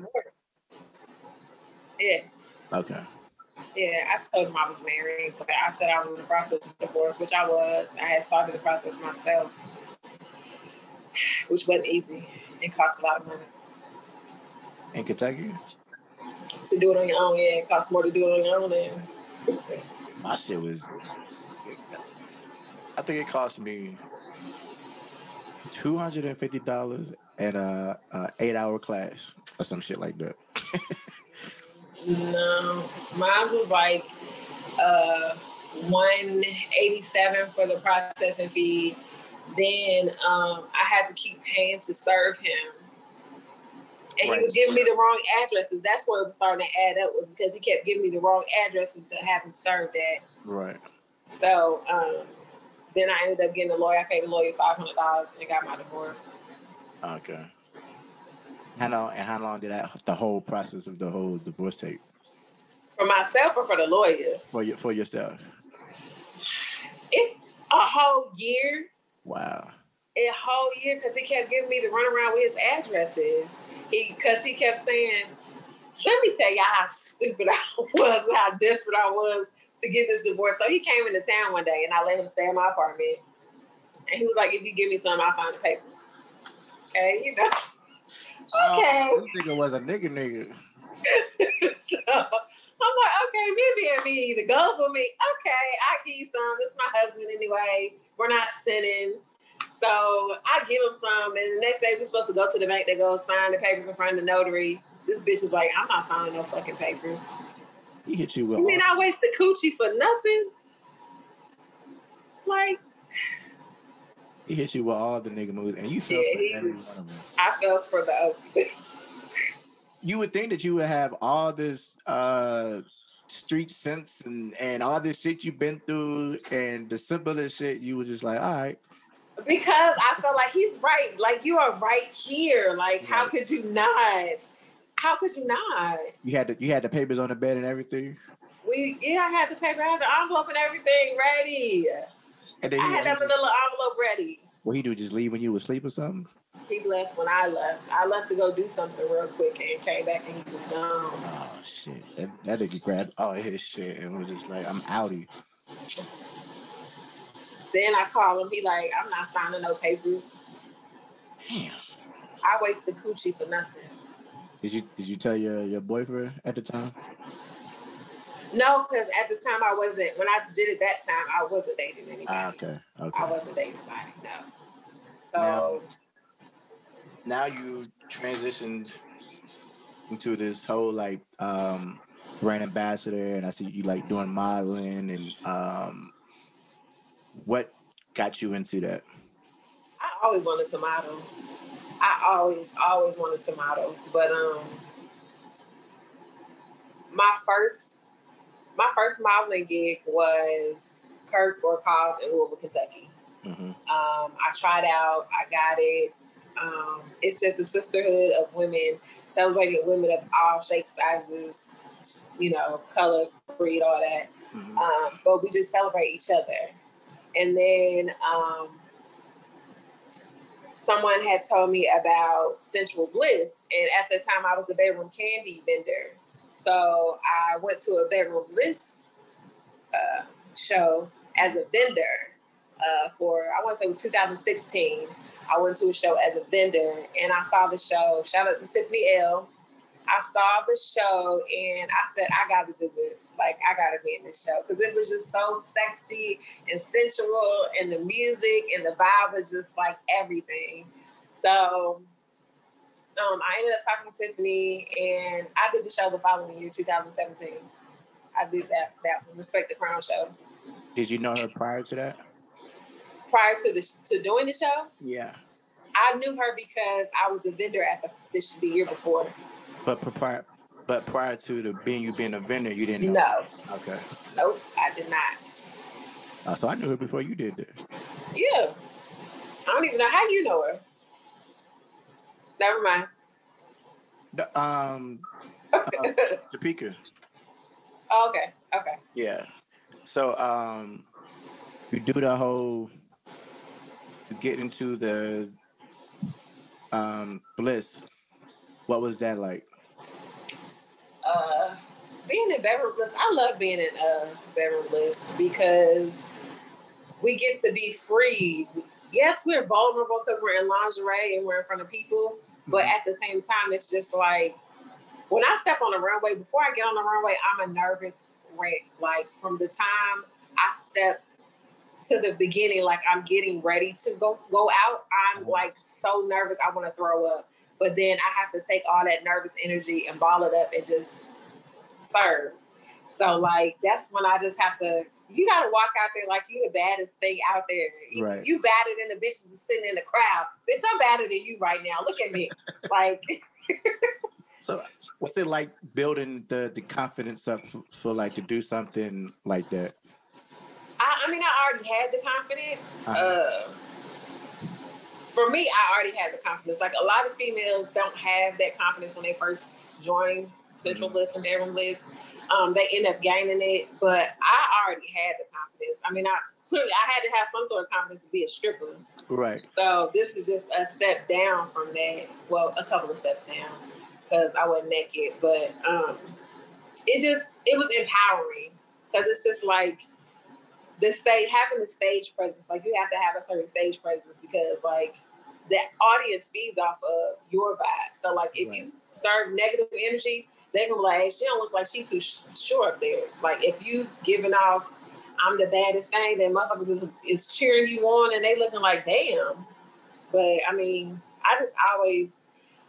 Yeah. Okay. Yeah, I told him I was married, but I said I was in the process of divorce, which I was. I had started the process myself, which wasn't easy. It cost a lot of money. In Kentucky? To do it on your own, yeah. It costs more to do it on your own than... My shit was, I think it cost me two hundred fifty dollars at a, a eight hour class or some shit like that. No, mine was like uh, one eighty-seven for the processing fee. Then um, I had to keep paying to serve him. And right. He was giving me the wrong addresses. That's where it was starting to add up, was because he kept giving me the wrong addresses to have him served at. Right. So um, then I ended up getting a lawyer. I paid the lawyer five hundred dollars and got my divorce. Okay. How long? And how long did that the whole process of the whole divorce take? For myself or for the lawyer? For your, for yourself. It a whole year. Wow. A whole year, because he kept giving me the runaround with his addresses. He, because he kept saying, let me tell y'all how stupid I was, how desperate I was to get this divorce. So he came into town one day, and I let him stay in my apartment. And he was like, if you give me something, I'll sign the papers. Okay, you know. Okay. Oh, this nigga was a nigga nigga. So I'm like, okay, maybe and me either go for me. Okay, I give you some. It's my husband anyway. We're not sinning. So I give him some, and the next day we're supposed to go to the bank to go sign the papers in front of the notary. This bitch is like, I'm not signing no fucking papers. He hit you with. You mean I waste the coochie for nothing? Like. He hit you with all the nigga moves, and you fell yeah, for every was, one of them. I fell for the. You would think that you would have all this uh, street sense and, and all this shit you've been through, and the simplest shit, you were just like, all right. Because I felt like he's right. Like, you are right here. Like, how could you not? How could you not? You had the, you had the papers on the bed and everything? We Yeah, I had the paper. I had the envelope and everything ready. And then I had that little envelope ready. What he do, just leave when you were asleep or something? He left when I left. I left to go do something real quick and came back and he was gone. Oh, shit. That, that nigga grabbed all his shit and was just like, I'm outie. Then I call him. He like, I'm not signing no papers. Damn. I waste the coochie for nothing. Did you Did you tell your, your boyfriend at the time? No, because at the time I wasn't. When I did it that time, I wasn't dating anybody. Ah, okay. Okay. I wasn't dating anybody. No. So now, now you transitioned into this whole like um, brand ambassador, and I see you like doing modeling and. Um, What got you into that? I always wanted to model. I always, always wanted to model. But um, my first, my first modeling gig was Curse or Cause in Louisville, Kentucky. Mm-hmm. Um, I tried out. I got it. Um, it's just a sisterhood of women celebrating women of all shapes, sizes, you know, color, creed, all that. Mm-hmm. Um, but we just celebrate each other. And then um, someone had told me about Central Bliss. And at the time, I was a bedroom candy vendor. So I went to a bedroom bliss uh, show as a vendor uh, for, I want to say it was two thousand sixteen. I went to a show as a vendor and I saw the show. Shout out to Tiffany L. I saw the show and I said, I got to do this. Like, I got to be in this show. Because it was just so sexy and sensual. And the music and the vibe was just like everything. So um, I ended up talking to Tiffany. And I did the show the following year, two thousand seventeen. I did that, that Respect the Crown show. Did you know her prior to that? Prior to the to doing the show? Yeah. I knew her because I was a vendor at the this, the year before. But prior, but prior to the being you being a vendor, you didn't know? No. Okay. Nope, I did not. Uh, so I knew her before you did that. Yeah. I don't even know how you know her. Never mind. The, um, uh, Topeka. Oh, okay. Okay. Yeah. So um, you do the whole, you get into the um Bliss. What was that like? Uh, being in Beverly Bliss, I love being in uh Beverly Bliss because we get to be free. Yes, we're vulnerable because we're in lingerie and we're in front of people, but at the same time, it's just like when I step on the runway, before I get on the runway, I'm a nervous wreck. Like from the time I step to the beginning, like I'm getting ready to go go out, I'm like so nervous I want to throw up. But then I have to take all that nervous energy and ball it up and just serve. So like that's when I just have to. You gotta walk out there like you the baddest thing out there. Right. You badder than the bitches that's sitting in the crowd. Bitch, I'm badder than you right now. Look at me. Like. So, what's it like building the the confidence up for, for like to do something like that? I, I mean, I already had the confidence. Uh-huh. Uh, for me, I already had the confidence. Like a lot of females don't have that confidence when they first join Central Bliss and Beverly Bliss. Um, they end up gaining it, but I already had the confidence. I mean, I clearly I had to have some sort of confidence to be a stripper. Right. So this is just a step down from that. Well, a couple of steps down because I wasn't naked, but um, it just, it was empowering because it's just like the stage, having the stage presence, like you have to have a certain stage presence because like the audience feeds off of your vibe. So like if right. you serve negative energy, they're gonna be like, hey, she don't look like she too sh- short up there. Like if you giving off, I'm the baddest thing, then motherfuckers is, is cheering you on and they looking like, damn. But I mean, I just always,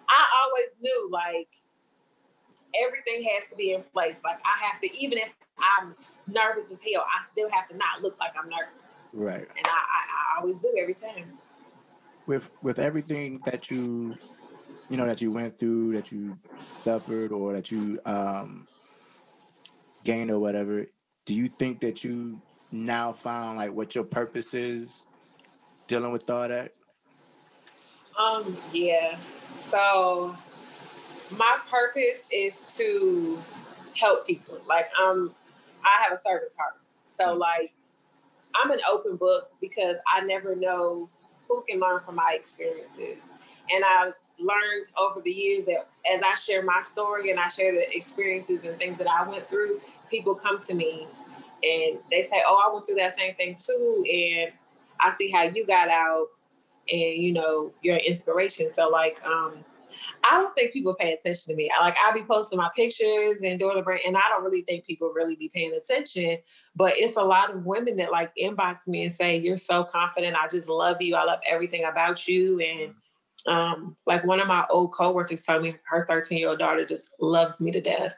I always knew like everything has to be in place. Like I have to, even if I'm nervous as hell, I still have to not look like I'm nervous. Right. And I, I, I always do every time. With with everything that you, you know, that you went through, that you suffered or that you um, gained or whatever, do you think that you now found like what your purpose is dealing with all that? Um, yeah. So my purpose is to help people. Like um, I have a servant's heart. So like I'm an open book because I never know who can learn from my experiences. And I learned over the years that as I share my story and I share the experiences and things that I went through, people come to me and they say, oh, I went through that same thing too. And I see how you got out and, you know, you're an inspiration. So like, um, I don't think people pay attention to me. Like I'll be posting my pictures and doing the brand and I don't really think people really be paying attention, but it's a lot of women that like inbox me and say, you're so confident. I just love you. I love everything about you. And Um, like one of my old coworkers told me her thirteen-year-old daughter just loves me to death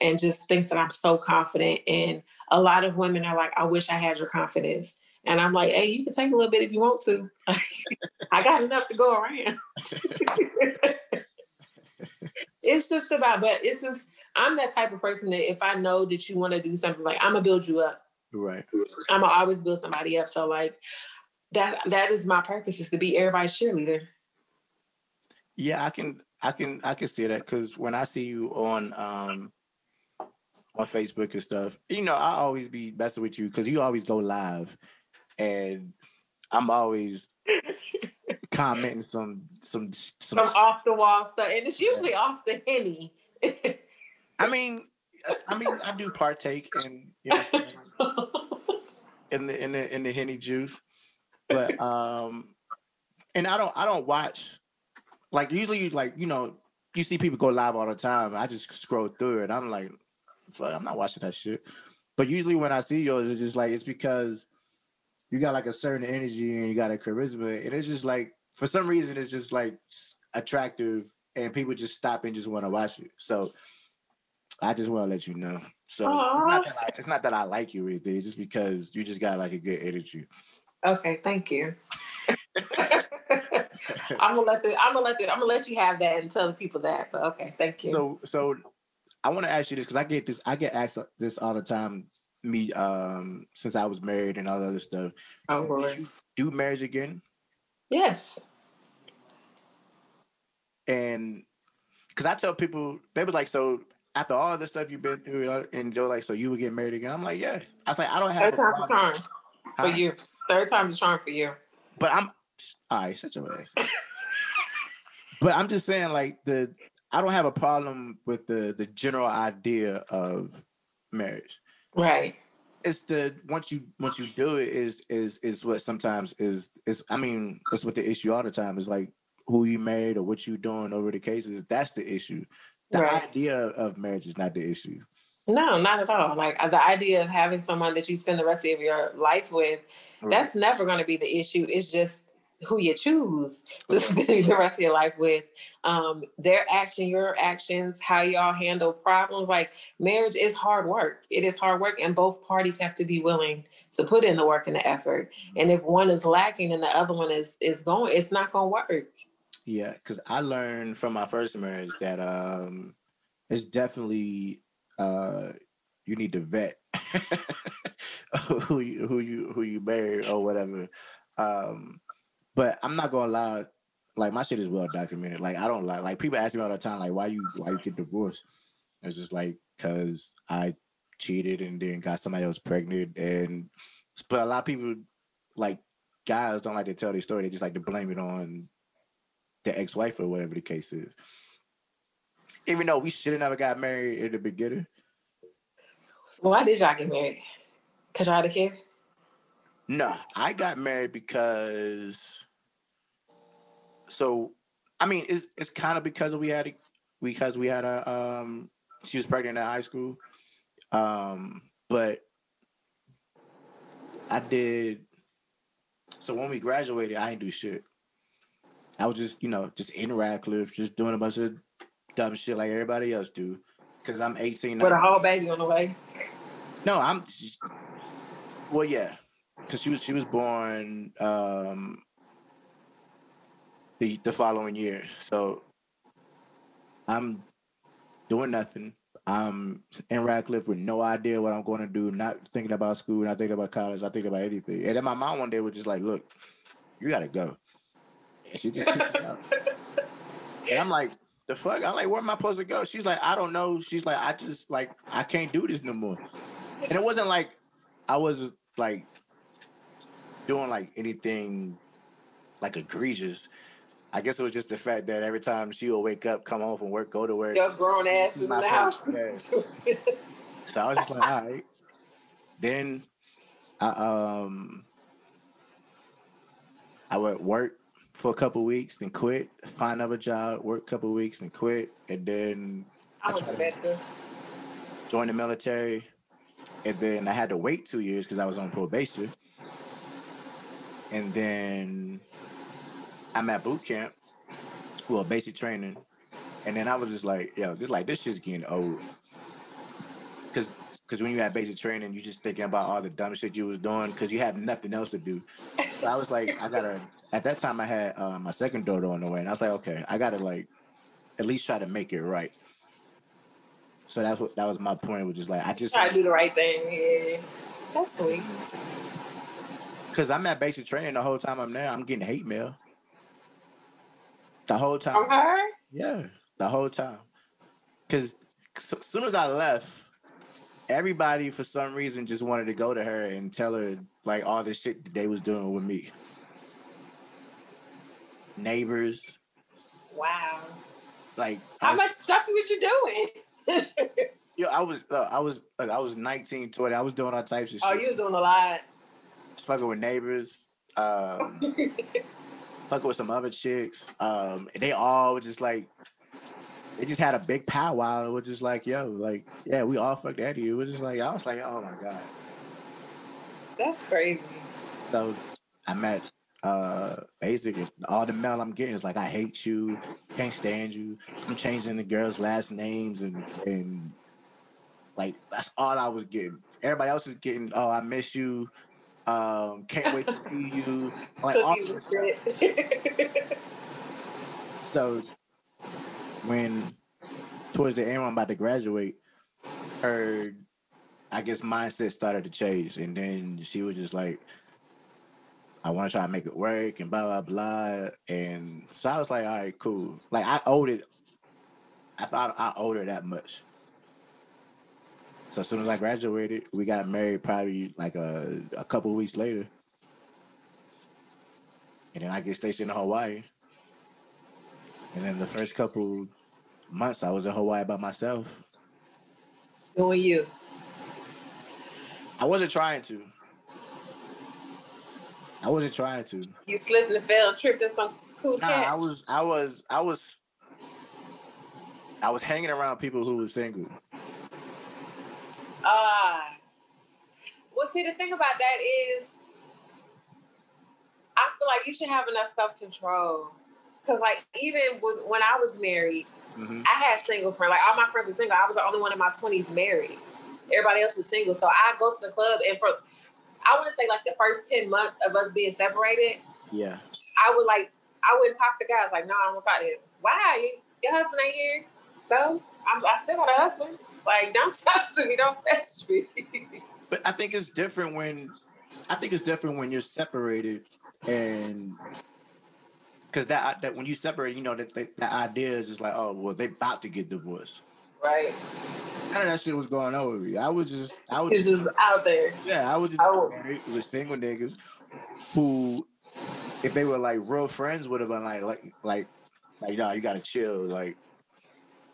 and just thinks that I'm so confident. And a lot of women are like, I wish I had your confidence. And I'm like, hey, you can take a little bit if you want to. I got enough to go around. It's just about, but it's just, I'm that type of person that if I know that you want to do something, like I'm going to build you up. Right. I'm going to always build somebody up. So like that, that is my purpose, is to be everybody's cheerleader. Yeah, I can, I can, I can see that because when I see you on, um, on Facebook and stuff, you know, I always be messing with you because you always go live, and I'm always commenting some, some, some, some off the wall stuff, and it's usually yeah. off the henny. I mean, I mean, I do partake in, you know, in the in the in the henny juice, but um, and I don't, I don't watch. Like usually, like you know, you see people go live all the time. I just scroll through it. I'm like, fuck, I'm not watching that shit. But usually, when I see yours, it's just like it's because you got like a certain energy and you got a charisma, and it's just like for some reason it's just like attractive, and people just stop and just want to watch it. So I just want to let you know. So it's not, that I, it's not that I like you or anything. It's just because you just got like a good energy. Okay, thank you. I'm gonna let the I'm gonna let the I'm gonna let you have that and tell the people that. But okay, thank you. So so I want to ask you this because I get this I get asked this all the time. Me um since I was married and all the other stuff. Oh, boy. Do marriage again? Yes. And because I tell people, they was like, so after all the stuff you've been through, and they're like, so you would get married again? I'm like, yeah. I was like, I don't have Third time's a charm for you. Third time's a charm for you. But I'm, all right, such a ass. But I'm just saying, like, the I don't have a problem with the the general idea of marriage. Right. It's the once you once you do it is is is what sometimes is is I mean that's what the issue all the time is, like who you married or what you doing over the cases. That's the issue. The right. idea of marriage is not the issue. No, not at all. Like the idea of having someone that you spend the rest of your life with, right. that's never going to be the issue. It's just who you choose to spend the rest of your life with, um, their action, your actions, how y'all handle problems. Like marriage is hard work. It is hard work, and both parties have to be willing to put in the work and the effort. And if one is lacking and the other one is is going, it's not going to work. Yeah, because I learned from my first marriage that um, it's definitely uh, you need to vet who you who you who you marry or whatever. Um, But I'm not gonna lie, like my shit is well documented. Like I don't lie. Like people ask me all the time, like why you why you get divorced? It's just like because I cheated and then got somebody else pregnant. And but a lot of people, like guys, don't like to tell their story. They just like to blame it on the ex-wife or whatever the case is. Even though we should have never got married in the beginning. Why did y'all get married? Cause y'all had a kid? No, I got married because. So, I mean, it's it's kind of because we had a, because we had a um she was pregnant in high school, um but I did. So when we graduated, I didn't do shit. I was just you know just in Radcliffe, just doing a bunch of dumb shit like everybody else do, because I'm eighteen with a whole baby on the way. No, I'm. Just, well, yeah. Cause she was she was born um, the the following year, so I'm doing nothing. I'm in Radcliffe with no idea what I'm going to do, not thinking about school, not thinking about college, not thinking about anything. And then my mom one day was just like, "Look, you gotta go," and she just kicked me out. And I'm like, "The fuck!" I'm like, "Where am I supposed to go?" She's like, "I don't know." She's like, "I just like I can't do this no more." And it wasn't like I was like. doing like anything like egregious. I guess it was just the fact that every time she would wake up, come home from work, go to work. Your grown ass is out. So I was just like, all right. Then I um I would work for a couple weeks and quit, find another job, work a couple weeks and quit, and then I, I went to bed too. Joined the military, and then I had to wait two years because I was on probation. And then I'm at boot camp, well, basic training. And then I was just like, yo, this like this shit's getting old. Cause, Cause when you at basic training, you just thinking about all the dumb shit you was doing because you have nothing else to do. So I was like, I gotta, at that time I had uh, my second daughter on the way. And I was like, okay, I gotta like, at least try to make it right. So that's what, that was my point, was just like, I just- Try to do the right thing, yeah. That's sweet. Because I'm at basic training the whole time I'm there, I'm getting hate mail. The whole time. From her? Yeah, the whole time. Because as soon as I left, everybody for some reason just wanted to go to her and tell her like all the shit that they was doing with me. Neighbors. Wow. Like how was, much stuff was you doing? Yo, I was, uh, I was, uh, I was nineteen, twenty. I was doing all types of shit. Oh, you was doing a lot. Fucking with neighbors, um, fucking with some other chicks. Um, and they all were just like, they just had a big powwow. It was just like, yo, like, yeah, we all fucked at you. It was just like, I was like, oh my God. That's crazy. So I'm at uh, basic, and all the mail I'm getting is like, I hate you, can't stand you. I'm changing the girls' last names, and, and like, that's all I was getting. Everybody else is getting, oh, I miss you. Um, can't wait to see you. Like, all this shit. So when towards the end, I'm about to graduate, her, I guess, mindset started to change. And then she was just like, I want to try to make it work and blah, blah, blah. And so I was like, all right, cool. Like, I owed it. I thought I owed her that much. So as soon as I graduated, we got married probably like a, a couple of weeks later. And then I get stationed in Hawaii. And then the first couple months, I was in Hawaii by myself. Doing you? I wasn't trying to. I wasn't trying to. You slipped and fell, tripped in some cool nah, cat. I was, I was, I was, I was hanging around people who were single. Ah. Uh, well, see, the thing about that is, I feel like you should have enough self-control. Because, like, even with, when I was married, mm-hmm. I had single friends. Like, all my friends were single. I was the only one in my twenties married. Everybody else was single. So I go to the club, and for, I want to say, like, the first ten months of us being separated, yeah, I would, like, I wouldn't talk to guys. Like, no, I don't want to talk to him. Why? Your husband ain't here. So, I'm, I still got a husband. Like, don't talk to me. Don't touch me. But I think it's different when, I think it's different when you're separated and... Because that, that when you separate, you know, that, that, that idea is just like, oh, well, they about to get divorced. Right. None of that shit was going on with me. I was just... I was just, just out there. Yeah, I was just I would, married with single niggas who, if they were, like, real friends, would have been like, like, like, like, nah, you gotta chill, like...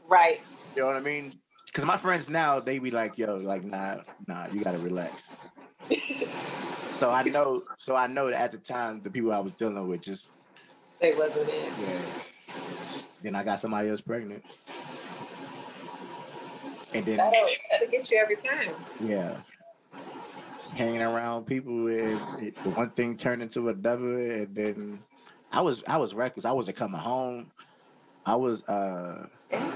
Right. You know what I mean? Because my friends now, they be like, yo, like, nah, nah, you gotta relax. so I know, so I know that at the time, the people I was dealing with just... They wasn't in. Yeah. Then I got somebody else pregnant. And then that'll, that'll get you every time. Yeah. Hanging around people, it, it, one thing turned into another, and then I was I was reckless. I wasn't coming home. I was uh like,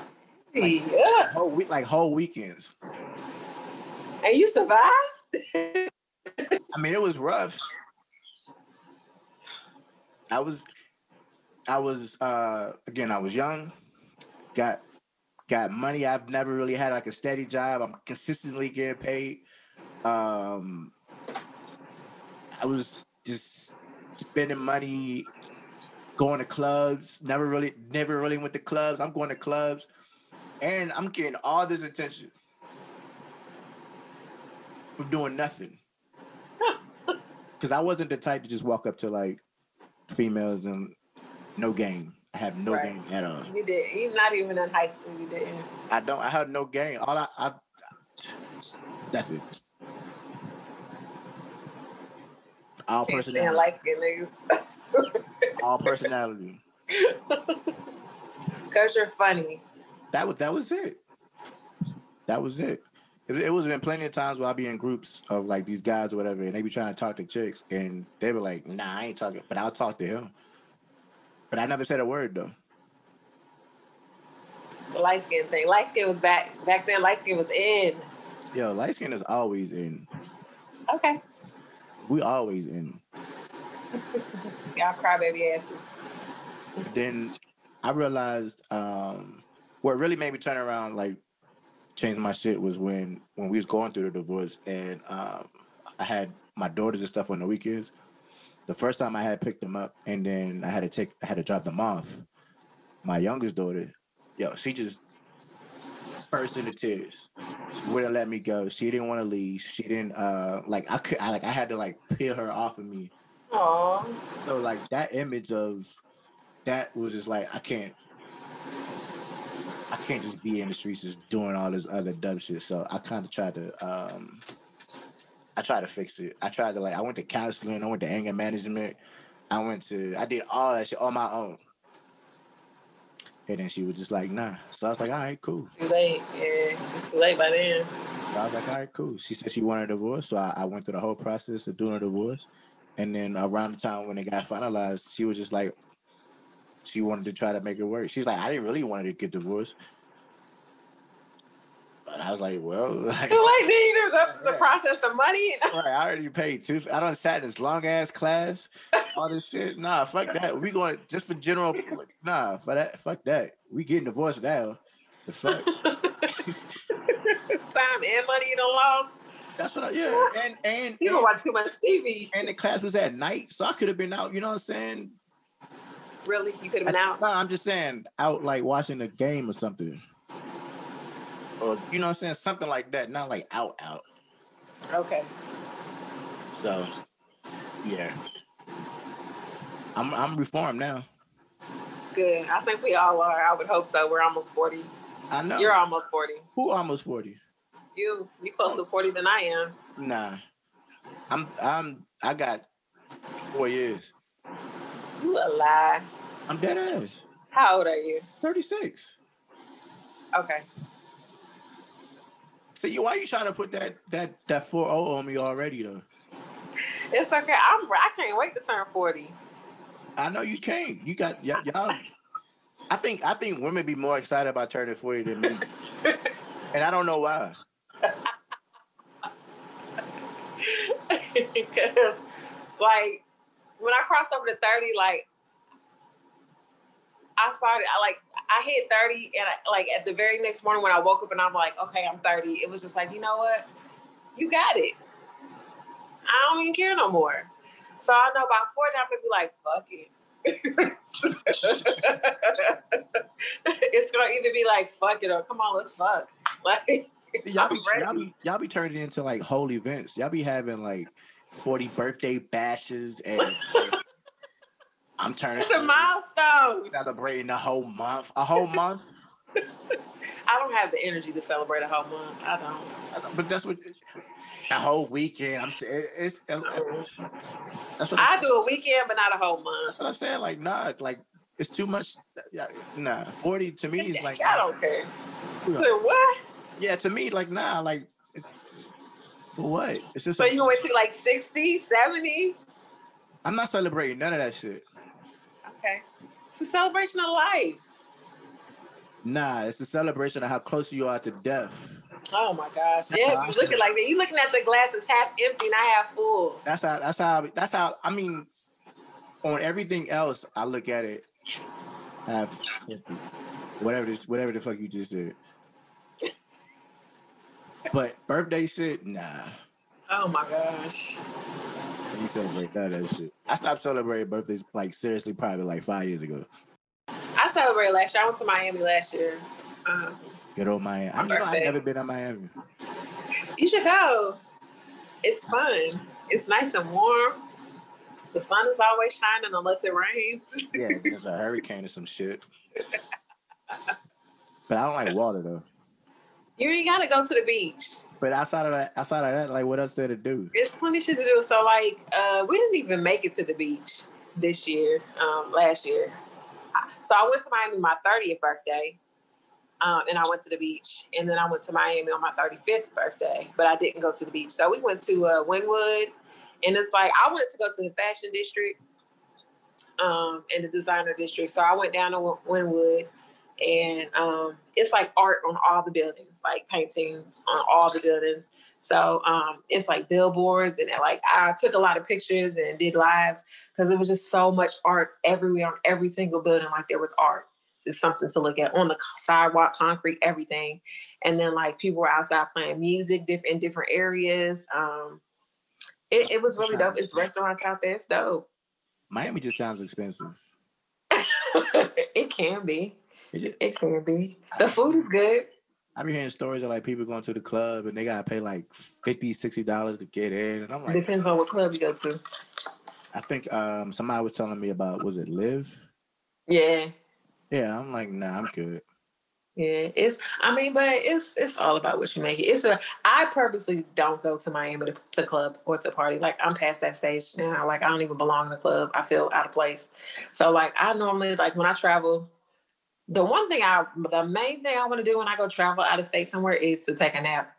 yeah. whole week like whole weekends. And you survived? I mean, it was rough. I was I was, uh, again, I was young, got got money. I've never really had like a steady job. I'm consistently getting paid. Um, I was just spending money, going to clubs, never really, never really went to clubs. I'm going to clubs and I'm getting all this attention from doing nothing. Cause I wasn't the type to just walk up to like females and, no game. I have no right. game at all. You did. You're not even in high school. You didn't. I don't. I have no game. All I. I that's it. All Can't personality. Like it, niggas. All personality. Cause you're funny. That was. That was it. That was it. It, it was been plenty of times where I be in groups of like these guys or whatever, and they be trying to talk to chicks, and they were like, "Nah, I ain't talking," but I'll talk to him. But I never said a word though. The light skin thing. Light skin was back back then. Light skin was in. Yo, light skin is always in. Okay. We always in. Y'all crybaby asses. Then I realized um, what really made me turn around, like change my shit, was when when we was going through the divorce, and um, I had my daughters and stuff on the weekends. The first time I had picked them up, and then I had to take, I had to drop them off. My youngest daughter, yo, she just burst into tears. She wouldn't let me go. She didn't want to leave. She didn't uh, like I could, I like I had to like peel her off of me. Aww. So like that image of that was just like I can't, I can't just be in the streets just doing all this other dumb shit. So I kind of tried to. Um, I tried to fix it. I tried to like, I went to counseling. I went to anger management. I went to, I did all that shit on my own. And then she was just like, nah. So I was like, all right, cool. Too late. Yeah, it's too late by then. So I was like, all right, cool. She said she wanted a divorce. So I, I went through the whole process of doing a divorce. And then around the time when it got finalized, she was just like, she wanted to try to make it work. She's like, I didn't really want to get divorced. And I was like, well, like, so like then you know, the, the yeah. process, the money. Right, I already paid too. I done sat in this long ass class. all this shit. Nah, fuck that. We going just for general. Nah, for that. Fuck that. We getting divorced now. The fuck. Time and money you don't lost. That's what I, yeah. And, and, you don't watch too much T V. And the class was at night, so I could have been out, you know what I'm saying? Really? You could have been I, out? No, I'm just saying, out like watching a game or something. Or, you know what I'm saying? Something like that, not like out, out. Okay. So, yeah. I'm, I'm reformed now. Good. I think we all are. I would hope so. We're almost forty. I know. You're almost forty. Who almost forty? You you closer to forty than I am. Nah, I'm I'm I got four years. You a lie. I'm dead ass. How old are you? thirty-six. Okay. See, why you trying to put that that that four oh on me already though? It's okay. I'm I can't wait to turn forty. I know you can't. You got y- y'all. I think I think women be more excited about turning forty than me, and I don't know why. Because like when I crossed over to thirty, like I started I like I hit thirty and I, like at the very next morning when I woke up and I'm like, okay, I'm thirty, it was just like, you know what, you got it, I don't even care no more. So I know by forty I'm gonna be like, fuck it. It's gonna either be like, fuck it, or come on, let's fuck. Like Y'all be, y'all, be, y'all be turning into like whole events. Y'all be having like forty birthday bashes and like, I'm turning. It's a milestone. Celebrating a whole month. A whole month. I don't have the energy to celebrate a whole month. I don't. I don't but that's what a whole weekend. I'm saying it's. it's that's what I do a weekend, but not a whole month. That's what I'm saying. Like nah, like it's too much. Nah, forty to me is like I don't care. You know, so what? Yeah, to me, like, nah, like, it's for what? It's just. So you going to like sixty, seventy? I'm not celebrating none of that shit. Okay. It's a celebration of life. Nah, it's a celebration of how close you are to death. Oh my gosh. Yeah, you looking like that. You looking at the glass that's half empty and I half full. That's how, that's how, that's how, I mean, on everything else, I look at it half empty. Whatever, this, whatever the fuck you just did. But birthday shit, nah. Oh my gosh. You celebrate that, that shit. I stopped celebrating birthdays, like seriously, probably like five years ago. I celebrated last year. I went to Miami last year. Um, Good old Miami. I know I've never been to Miami. You should go. It's fun. It's nice and warm. The sun is always shining unless it rains. Yeah, there's a hurricane or some shit. But I don't like water though. You ain't gotta go to the beach. But outside of that, outside of that, like what else there to do? It's funny shit to do. So like, uh, we didn't even make it to the beach this year, um, last year. So I went to Miami my thirtieth birthday, um, and I went to the beach. And then I went to Miami on my thirty-fifth birthday, but I didn't go to the beach. So we went to uh, Wynwood, and it's like I wanted to go to the fashion district, um, and the designer district. So I went down to Wynwood, and um, it's like art on all the buildings. Like paintings on all the buildings. So um, it's like billboards and like I took a lot of pictures and did lives because it was just so much art everywhere on every single building. Like there was art, just something to look at on the sidewalk, concrete, everything. And then like people were outside playing music in different areas. Um, it, it was really dope. It's restaurants out there. It's dope. Miami just sounds expensive. It can be. It, just, it can be. The food is good. I be hearing stories of like people going to the club and they gotta pay like fifty dollars, sixty dollars to get in. And I'm like, depends on what club you go to. I think um, somebody was telling me about, was it Live? Yeah. Yeah, I'm like, nah, I'm good. Yeah, it's, I mean, but it's it's all about what you make it. It's a, I purposely don't go to Miami to, to club or to party. Like I'm past that stage now. Like I don't even belong in the club. I feel out of place. So like I normally, like when I travel, The one thing I, the main thing I want to do when I go travel out of state somewhere is to take a nap.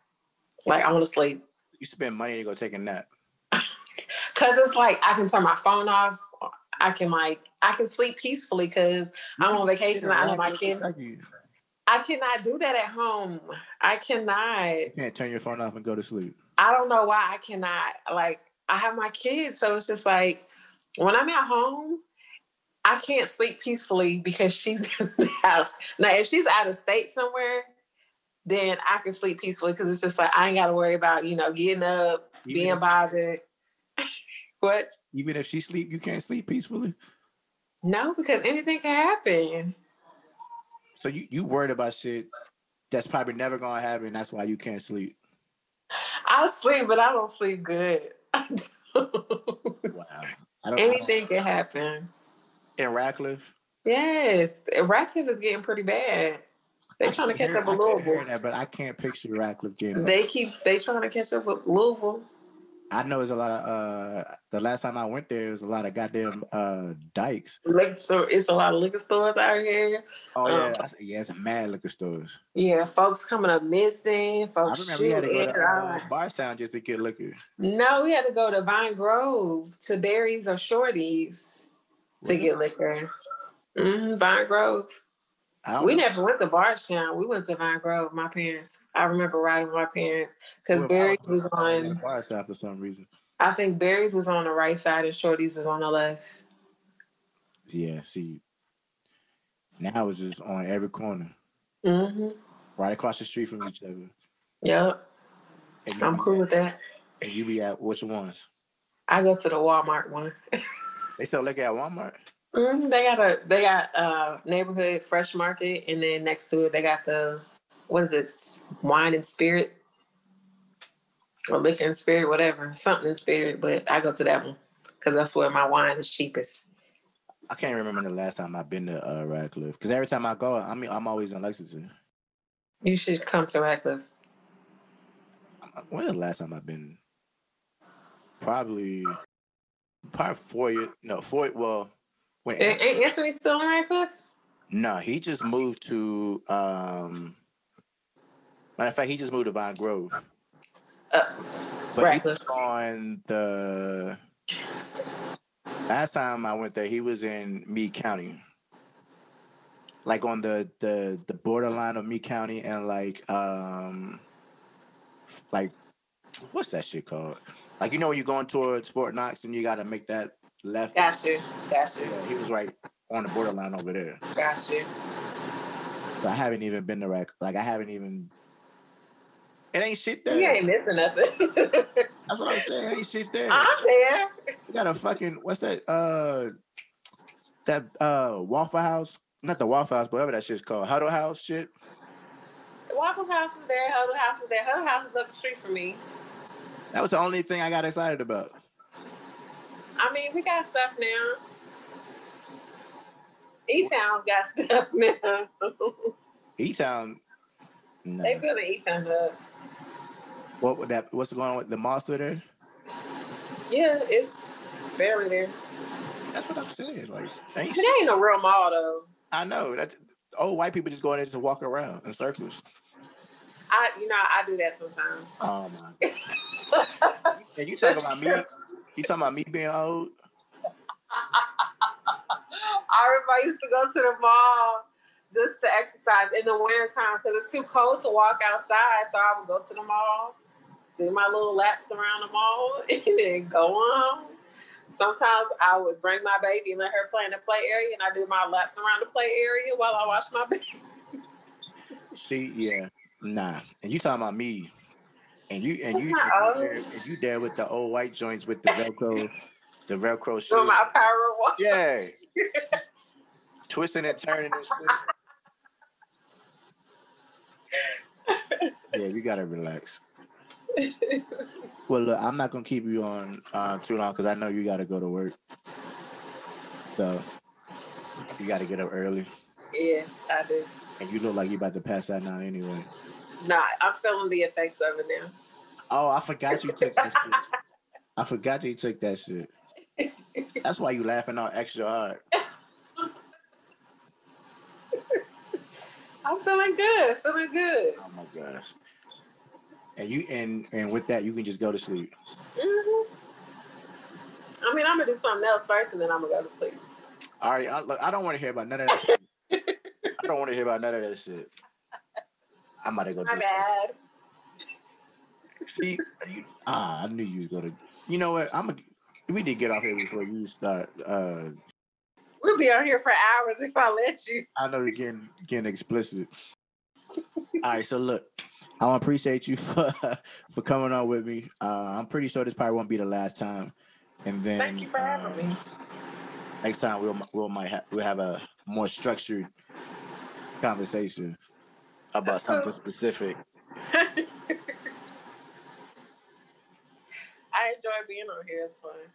Like, I want to sleep. You spend money to go take a nap. Because it's like, I can turn my phone off. I can, like, I can sleep peacefully because I'm on vacation. I know my kids. I cannot do that at home. I cannot. You can't turn your phone off and go to sleep. I don't know why I cannot. Like, I have my kids, so it's just like, when I'm at home, I can't sleep peacefully because she's in the house. Now, if she's out of state somewhere, then I can sleep peacefully because it's just like, I ain't got to worry about, you know, getting up, even being bothered. What? Even if she sleep, you can't sleep peacefully? No, because anything can happen. So you, you worried about shit that's probably never going to happen. That's why you can't sleep. I'll sleep, but I don't sleep good. I don't. Wow. I don't, anything I don't. Can happen. In Radcliffe? Yes. Radcliffe is getting pretty bad. They're trying to catch hear, up with Louisville. That, but I can't picture Radcliffe getting up. They keep, they trying to catch up with Louisville. I know there's a lot of, uh, the last time I went there, there was a lot of goddamn uh, dykes. So it's a lot of liquor stores out here. Oh, yeah. Um, yeah, it's mad liquor stores. Yeah, folks coming up missing. Folks I remember we had to go to uh, Bar Sound just to get liquor. No, we had to go to Vine Grove, to Barry's or Shorty's to get liquor. Mm-hmm, Vine Grove. We know. Never went to Barstown. We went to Vine Grove. My parents. I remember riding with my parents because Barry's was on Barstown for some reason. I think Barry's was on the right side and Shorty's was on the left. Yeah. See, now it's just on every corner. Mm-hmm. Right across the street from each other. Yep. I'm cool at, with that. And you be at which ones? I go to the Walmart one. They still look at Walmart. Mm, they got a they got a neighborhood fresh market, and then next to it they got the what is it wine and spirit or liquor and spirit, whatever, something in spirit. But I go to that one because that's where my wine is cheapest. I can't remember the last time I've been to uh, Radcliffe because every time I go, I mean I'm always in Lexington. You should come to Radcliffe. When the last time I've been? Probably, probably four years. No, four. Well. Wait, ain't Anthony still in Radcliffe? No, he just moved to, um, matter of fact, he just moved to Vine Grove. Uh, but Radcliffe. He was on the, last time I went there, he was in Meade County. Like on the, the, the borderline of Meade County and like, um, like, what's that shit called? Like, you know, when you're going towards Fort Knox and you got to make that left. Gotcha. Gotcha. Yeah, he was right on the borderline over there. Gotcha. So I haven't even been to Radcliffe. Like I haven't even. It ain't shit there. You ain't missing nothing. That's what I'm saying. It ain't shit there. I'm there. You got a fucking what's that? Uh, that uh Waffle House. Not the Waffle House, but whatever that shit's called. Huddle House shit. The Waffle House is there. Huddle House is there. Huddle House is up the street from me. That was the only thing I got excited about. I mean, we got stuff now. E-Town got stuff now. E-Town? No. They feel the E-Town up. What would that? What's going on with the monster there? Yeah, it's barely there. That's what I'm saying. Like, ain't but that ain't no real mall, though. I know. That's old white people just going in to walk around in circles. I, you know, I do that sometimes. Oh, my God. And you talking about me? You talking about me being old? I remember I used to go to the mall just to exercise in the wintertime because it's too cold to walk outside. So I would go to the mall, do my little laps around the mall, and then go on. Sometimes I would bring my baby and let her play in the play area, and I do my laps around the play area while I watch my baby. See, yeah, nah. And you talking about me. And you and you, and you, there, and you there with the old white joints with the Velcro, the Velcro shoes. Doing my power walk. Yeah. Twisting and turning and shit. Yeah, you gotta relax. Well, look, I'm not gonna keep you on uh, too long because I know you gotta go to work. So you gotta get up early. Yes, I do. And you look like you about to pass out now anyway. No, I'm feeling the effects of it now. Oh, I forgot you took that shit. I forgot you took that shit. That's why you laughing all extra hard. I'm feeling good. Feeling good. Oh my gosh. And you and and with that, you can just go to sleep. Mm-hmm. I mean, I'm gonna do something else first, and then I'm gonna go to sleep. All right. I, look, I don't want to hear about none of that shit. I don't want to hear about none of that shit. I might have go. My bad. See, ah, I knew you was gonna. You know what? I'm a. We did get off here before you start. Uh, we'll be on here for hours if I let you. I know you're getting, getting explicit. All right, so look, I want to appreciate you for for coming on with me. Uh, I'm pretty sure this probably won't be the last time. And then thank you for um, having me. Next time we'll we'll might ha- we'll have a more structured conversation about something specific. I enjoy being on here. It's fun.